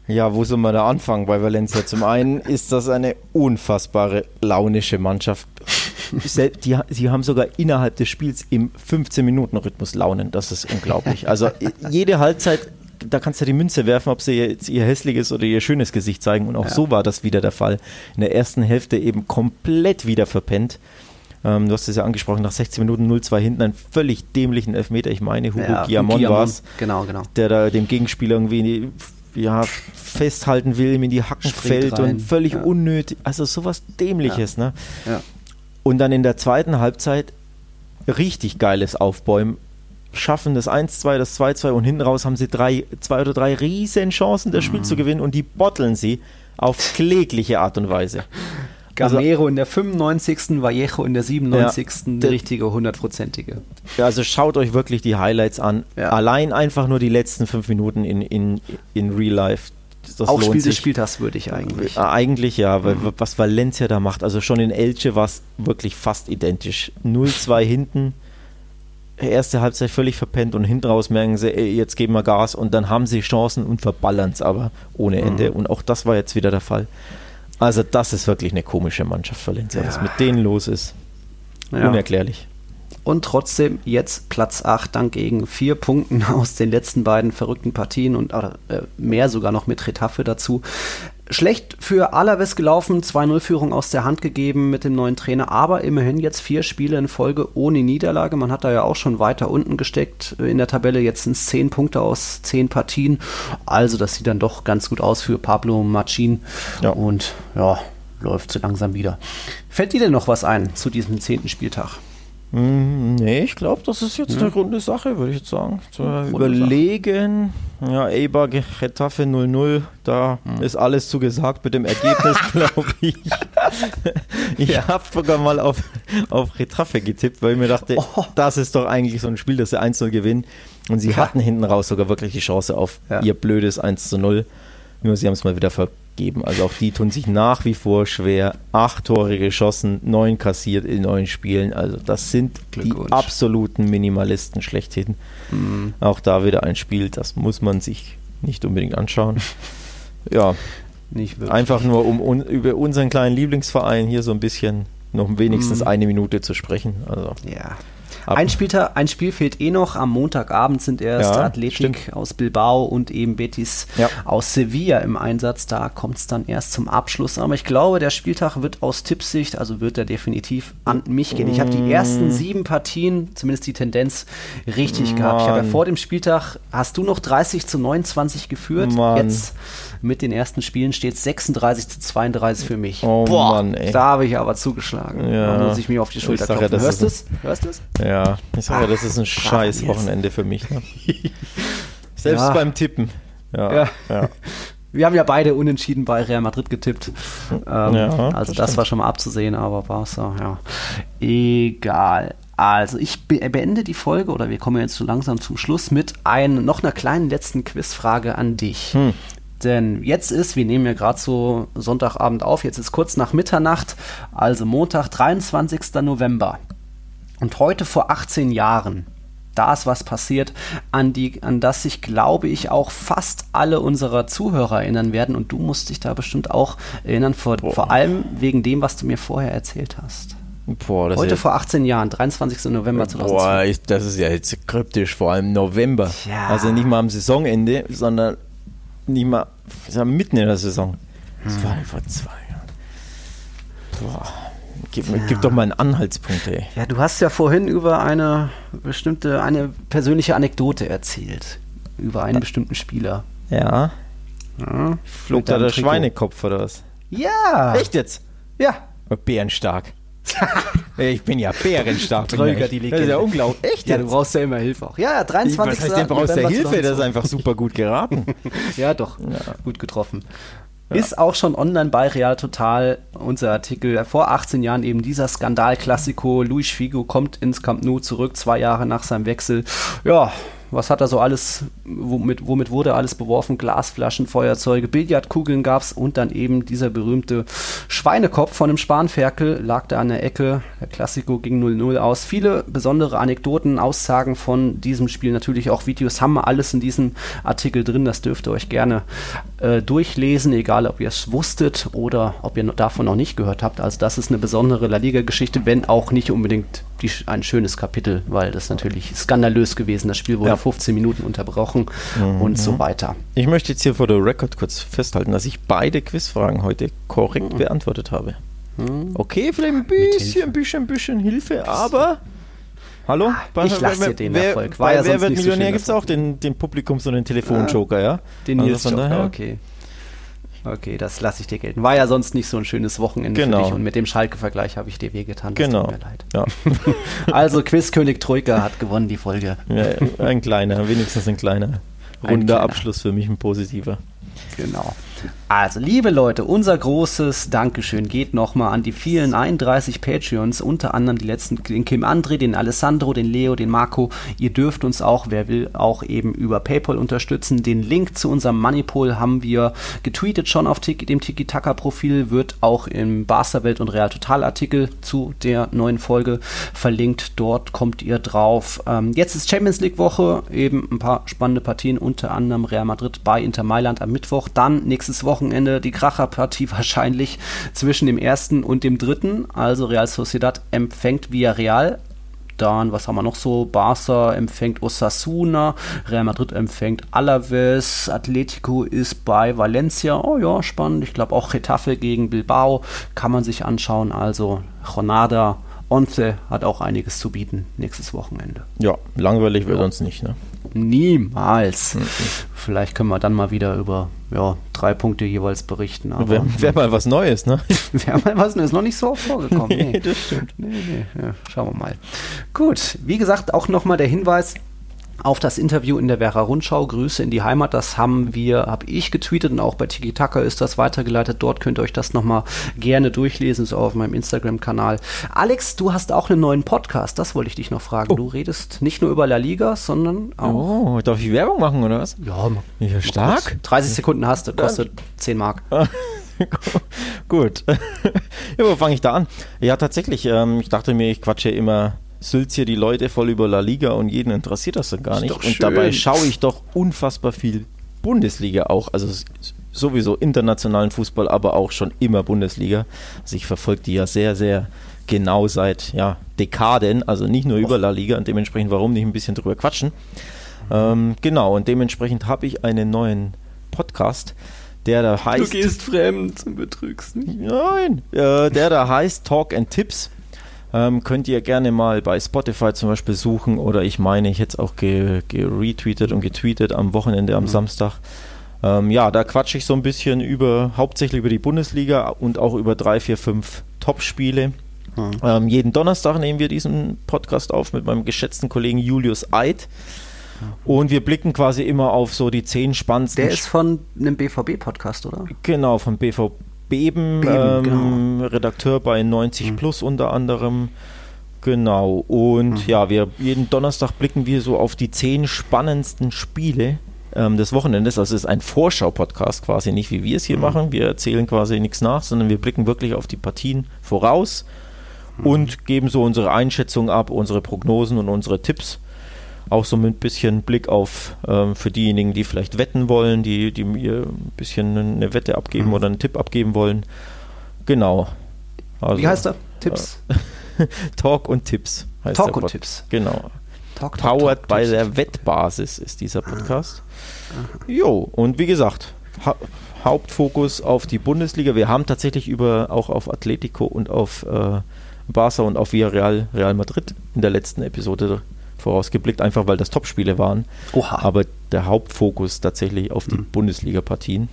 Ja, wo soll man da anfangen bei Valencia? Zum einen ist das eine unfassbare launische Mannschaft. Sie haben sogar innerhalb des Spiels im 15-Minuten-Rhythmus Launen. Das ist unglaublich. Also jede Halbzeit, da kannst du die Münze werfen, ob sie jetzt ihr hässliches oder ihr schönes Gesicht zeigen. Und auch so war das wieder der Fall. In der ersten Hälfte eben komplett wieder verpennt. Du hast es ja angesprochen, nach 16 Minuten 0-2 hinten einen völlig dämlichen Elfmeter. Ich meine, Guillamon war es, genau. Der da dem Gegenspieler irgendwie festhalten will, ihm in die Hacken fällt und völlig unnötig. Also sowas Dämliches. Ja. Ne? Ja. Und dann in der zweiten Halbzeit richtig geiles Aufbäumen. Schaffen das 1-2, das 2-2 und hinten raus haben sie 2 oder 3 riesen Chancen, das Spiel zu gewinnen, und die botteln sie auf klägliche Art und Weise. Gamero in der 95., Vallejo in der 97., der richtige, 100-prozentige. Ja, also schaut euch wirklich die Highlights an. Ja. Allein einfach nur die letzten 5 Minuten in Real Life. Das auch Spiel des Spieltags würde ich eigentlich. Eigentlich ja, weil was Valencia da macht, also schon in Elche war es wirklich fast identisch. 0-2 hinten, erste Halbzeit völlig verpennt und hinten raus merken sie, ey, jetzt geben wir Gas, und dann haben sie Chancen und verballern es aber ohne Ende, und auch das war jetzt wieder der Fall. Also das ist wirklich eine komische Mannschaft Valencia, was mit denen los ist. Ja. Unerklärlich. Und trotzdem jetzt Platz 8, dann gegen 4 Punkten aus den letzten beiden verrückten Partien und mehr sogar noch mit Getafe dazu. Schlecht für Alaves gelaufen, 2-0-Führung aus der Hand gegeben mit dem neuen Trainer, aber immerhin jetzt 4 Spiele in Folge ohne Niederlage. Man hat da ja auch schon weiter unten gesteckt in der Tabelle, jetzt sind es 10 Punkte aus 10 Partien. Also das sieht dann doch ganz gut aus für Pablo Machin und läuft so langsam wieder. Fällt dir denn noch was ein zu diesem 10. Spieltag? Nee, ich glaube, das ist jetzt eine runde Sache, würde ich jetzt sagen. Überlegen, ja, Eibar, Getafe 0-0, da ist alles zugesagt mit dem Ergebnis, glaube ich. Ich habe sogar mal auf Getafe getippt, weil ich mir dachte, das ist doch eigentlich so ein Spiel, dass sie 1-0 gewinnen. Und sie hatten hinten raus sogar wirklich die Chance auf ihr blödes 1-0. Nur sie haben es mal wieder vergeben. Also auch die tun sich nach wie vor schwer. 8 Tore geschossen, 9 kassiert in 9 Spielen. Also das sind die absoluten Minimalisten schlechthin. Mhm. Auch da wieder ein Spiel, das muss man sich nicht unbedingt anschauen. Ja, nicht wirklich. Einfach nur um über unseren kleinen Lieblingsverein hier so ein bisschen noch wenigstens eine Minute zu sprechen. Also. Ja. Ein Spiel fehlt eh noch. Am Montagabend sind erst Athletic aus Bilbao und eben Betis aus Sevilla im Einsatz. Da kommt es dann erst zum Abschluss. Aber ich glaube, der Spieltag wird aus Tippsicht, also wird er definitiv an mich gehen. Ich habe die ersten 7 Partien, zumindest die Tendenz, richtig gehabt. Ich habe ja vor dem Spieltag, hast du noch 30-29 geführt. Jetzt mit den erersten Spielen steht es 36-32 für mich. Oh, da habe ich aber zugeschlagen. Ja. Da muss ich mich auf die Schulter klopfen. Ja, hörst du es? Ja, ich sage ja, das ist ein scheiß Wochenende für mich. Ne? Selbst beim Tippen. Ja. Wir haben ja beide unentschieden bei Real Madrid getippt. Also das war schon mal abzusehen, aber Barça, egal. Also ich beende die Folge, oder wir kommen jetzt so langsam zum Schluss, mit noch einer kleinen letzten Quizfrage an dich. Denn jetzt wir nehmen ja gerade so Sonntagabend auf, jetzt ist kurz nach Mitternacht, also Montag, 23. November. Und heute vor 18 Jahren, da ist was passiert, an das sich, glaube ich, auch fast alle unserer Zuhörer erinnern werden. Und du musst dich da bestimmt auch erinnern, vor allem wegen dem, was du mir vorher erzählt hast. Heute vor 18 Jahren, 23. November 2012. Das ist ja jetzt kryptisch, vor allem November. Ja. Also nicht mal am Saisonende, sondern nicht mal mitten in der Saison. Das war vor 2 Jahren. Gib doch mal einen Anhaltspunkt, ey. Ja, du hast ja vorhin über eine bestimmte, eine persönliche Anekdote erzählt. Über einen bestimmten Spieler. Ja. Flog da der Schweinekopf oder was? Ja. Echt jetzt? Ja. Bärenstark. Ich bin ja bärenstark. Troika, die Legende. Das ist ja unglaublich. Echt? Ja, du brauchst ja immer Hilfe auch. Ja, 23. Was heißt denn, brauchst ja Hilfe? Das ist einfach super gut geraten. Ja, doch. Ja. Gut getroffen. Ist auch schon online bei Real Total, unser Artikel. Vor 18 Jahren eben dieser Skandal-Klassiko. Luis Figo kommt ins Camp Nou zurück, 2 Jahre nach seinem Wechsel. Ja, was hat er so alles, womit wurde alles beworfen? Glasflaschen, Feuerzeuge, Billardkugeln gab es und dann eben dieser berühmte Schweinekopf von dem Spanferkel, lag da an der Ecke. Der Klassiko ging 0-0 aus. Viele besondere Anekdoten, Aussagen von diesem Spiel, natürlich auch Videos, haben wir alles in diesem Artikel drin. Das dürft ihr euch gerne durchlesen, egal ob ihr es wusstet oder ob ihr davon noch nicht gehört habt. Also das ist eine besondere La Liga-Geschichte, wenn auch nicht unbedingt ein schönes Kapitel, weil das natürlich skandalös gewesen. Das Spiel wurde 15 Minuten unterbrochen und so weiter. Ich möchte jetzt hier for the record kurz festhalten, dass ich beide Quizfragen heute korrekt beantwortet habe. Okay, vielleicht ein bisschen Hilfe, aber hallo? Ich lasse dir den Erfolg. Bei Wer wird Millionär gibt es auch den Publikums- und den Telefonjoker, ja? Den Nils Joker, okay. Okay, das lasse ich dir gelten. War ja sonst nicht so ein schönes Wochenende für dich und mit dem Schalke-Vergleich habe ich dir wehgetan. Das tut mir leid. Ja. Also Quizkönig Troika hat gewonnen die Folge. Ja, wenigstens ein kleiner. Runder Abschluss für mich, ein positiver. Genau. Also, liebe Leute, unser großes Dankeschön geht nochmal an die vielen 31 Patreons, unter anderem den Kim André, den Alessandro, den Leo, den Marco. Ihr dürft uns auch, wer will, auch eben über Paypal unterstützen. Den Link zu unserem Moneypool haben wir getweetet schon auf dem Tiki Taka Profil, wird auch im Barça Welt und Real Total Artikel zu der neuen Folge verlinkt. Dort kommt ihr drauf. Jetzt ist Champions League Woche, eben ein paar spannende Partien, unter anderem Real Madrid bei Inter Mailand am Mittwoch. Dann nächstes Wochenende die Kracherpartie wahrscheinlich zwischen dem 1. und dem 3. Also Real Sociedad empfängt Villarreal. Dann, was haben wir noch so? Barça empfängt Osasuna, Real Madrid empfängt Alaves, Atletico ist bei Valencia. Oh ja, spannend. Ich glaube auch Getafe gegen Bilbao kann man sich anschauen. Also Jornada 11 hat auch einiges zu bieten nächstes Wochenende. Ja, langweilig wird uns nicht, ne? Niemals. Okay. Vielleicht können wir dann mal wieder über 3 Punkte jeweils berichten. Wäre mal was Neues, ne? Wäre mal was Neues, noch nicht so vorgekommen. Nee, das stimmt. Nee. Ja, schauen wir mal. Gut, wie gesagt, auch nochmal der Hinweis, auf das Interview in der Werra-Rundschau. Grüße in die Heimat, das habe ich getweetet und auch bei Tiki Taka ist das weitergeleitet. Dort könnt ihr euch das nochmal gerne durchlesen, ist auch auf meinem Instagram-Kanal. Alex, du hast auch einen neuen Podcast, das wollte ich dich noch fragen. Oh. Du redest nicht nur über La Liga, sondern auch... Oh, darf ich Werbung machen, oder was? Ja, stark. 30 Sekunden hast du, kostet 10 Mark. Gut. Ja, wo fange ich da an? Ja, tatsächlich, ich dachte mir, ich quatsche immer... sülzt hier die Leute voll über La Liga und jeden interessiert das dann gar nicht. Und dabei schaue ich doch unfassbar viel Bundesliga auch, also sowieso internationalen Fußball, aber auch schon immer Bundesliga. Also ich verfolge die ja sehr, sehr genau seit Dekaden, also nicht nur über La Liga und dementsprechend, warum nicht ein bisschen drüber quatschen. Genau, und dementsprechend habe ich einen neuen Podcast, der da heißt... Du gehst fremd und betrügst mich. Nein, der da heißt Talk and Tips. Könnt ihr gerne mal bei Spotify zum Beispiel suchen oder ich hätte es auch geretweetet und getweetet am Wochenende, am Samstag. Da quatsche ich so ein bisschen hauptsächlich über die Bundesliga und auch über 3, 4, 5 Topspiele. Jeden Donnerstag nehmen wir diesen Podcast auf mit meinem geschätzten Kollegen Julius Eid. Und wir blicken quasi immer auf so die 10 spannendsten... Der ist von einem BVB-Podcast, oder? Genau, von BVB. Beben, Redakteur bei 90 Plus unter anderem. Genau. Und wir jeden Donnerstag blicken wir so auf die 10 spannendsten Spiele des Wochenendes. Also es ist ein Vorschau-Podcast quasi, nicht wie wir es hier machen. Wir erzählen quasi nichts nach, sondern wir blicken wirklich auf die Partien voraus und geben so unsere Einschätzung ab, unsere Prognosen und unsere Tipps. Auch so mit ein bisschen Blick auf für diejenigen, die vielleicht wetten wollen, die mir ein bisschen eine Wette abgeben oder einen Tipp abgeben wollen. Genau. Also, wie heißt er? Tipps? Talk und Tipps heißt Talk der und Tipps. Genau. Powered by der Wettbasis ist dieser Podcast. Jo, und wie gesagt, Hauptfokus auf die Bundesliga. Wir haben tatsächlich auch auf Atletico und auf Barça und auf Villarreal, Real Madrid in der letzten Episode vorausgeblickt, einfach weil das Topspiele waren. Oha. Aber der Hauptfokus tatsächlich auf die Bundesliga-Partien.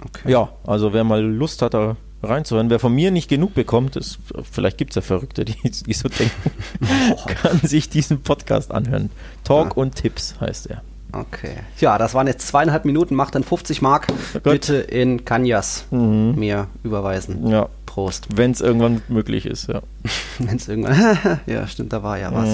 Okay. Ja, also wer mal Lust hat, da reinzuhören, wer von mir nicht genug bekommt, vielleicht gibt es ja Verrückte, die so denken, kann sich diesen Podcast anhören. Talk und Tipps heißt er. Okay. Ja, das waren jetzt 2,5 Minuten, macht dann 50 Mark. Bitte in Kanjas mir überweisen. Ja. Prost. Wenn es irgendwann möglich ist, ja. Wenn es irgendwann... ja, stimmt, da war ja was.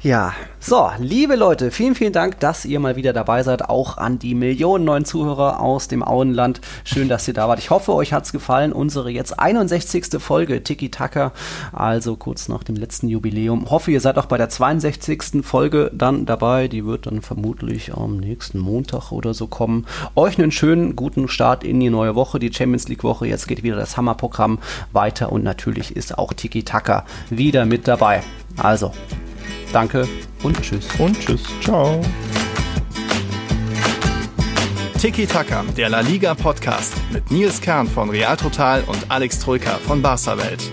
Ja, so, liebe Leute, vielen, vielen Dank, dass ihr mal wieder dabei seid. Auch an die Millionen neuen Zuhörer aus dem Auenland. Schön, dass ihr da wart. Ich hoffe, euch hat es gefallen. Unsere jetzt 61. Folge Tiki Taka, also kurz nach dem letzten Jubiläum. Hoffe, ihr seid auch bei der 62. Folge dann dabei. Die wird dann vermutlich am nächsten Montag oder so kommen. Euch einen schönen, guten Start in die neue Woche, die Champions League Woche. Jetzt geht wieder das Hammerprogramm weiter und natürlich ist auch Tiki Taka wieder mit dabei. Also, danke und tschüss. Und tschüss. Ciao. Tiki Taka, der La Liga Podcast mit Nils Kern von Real Total und Alex Troika von Barça Welt.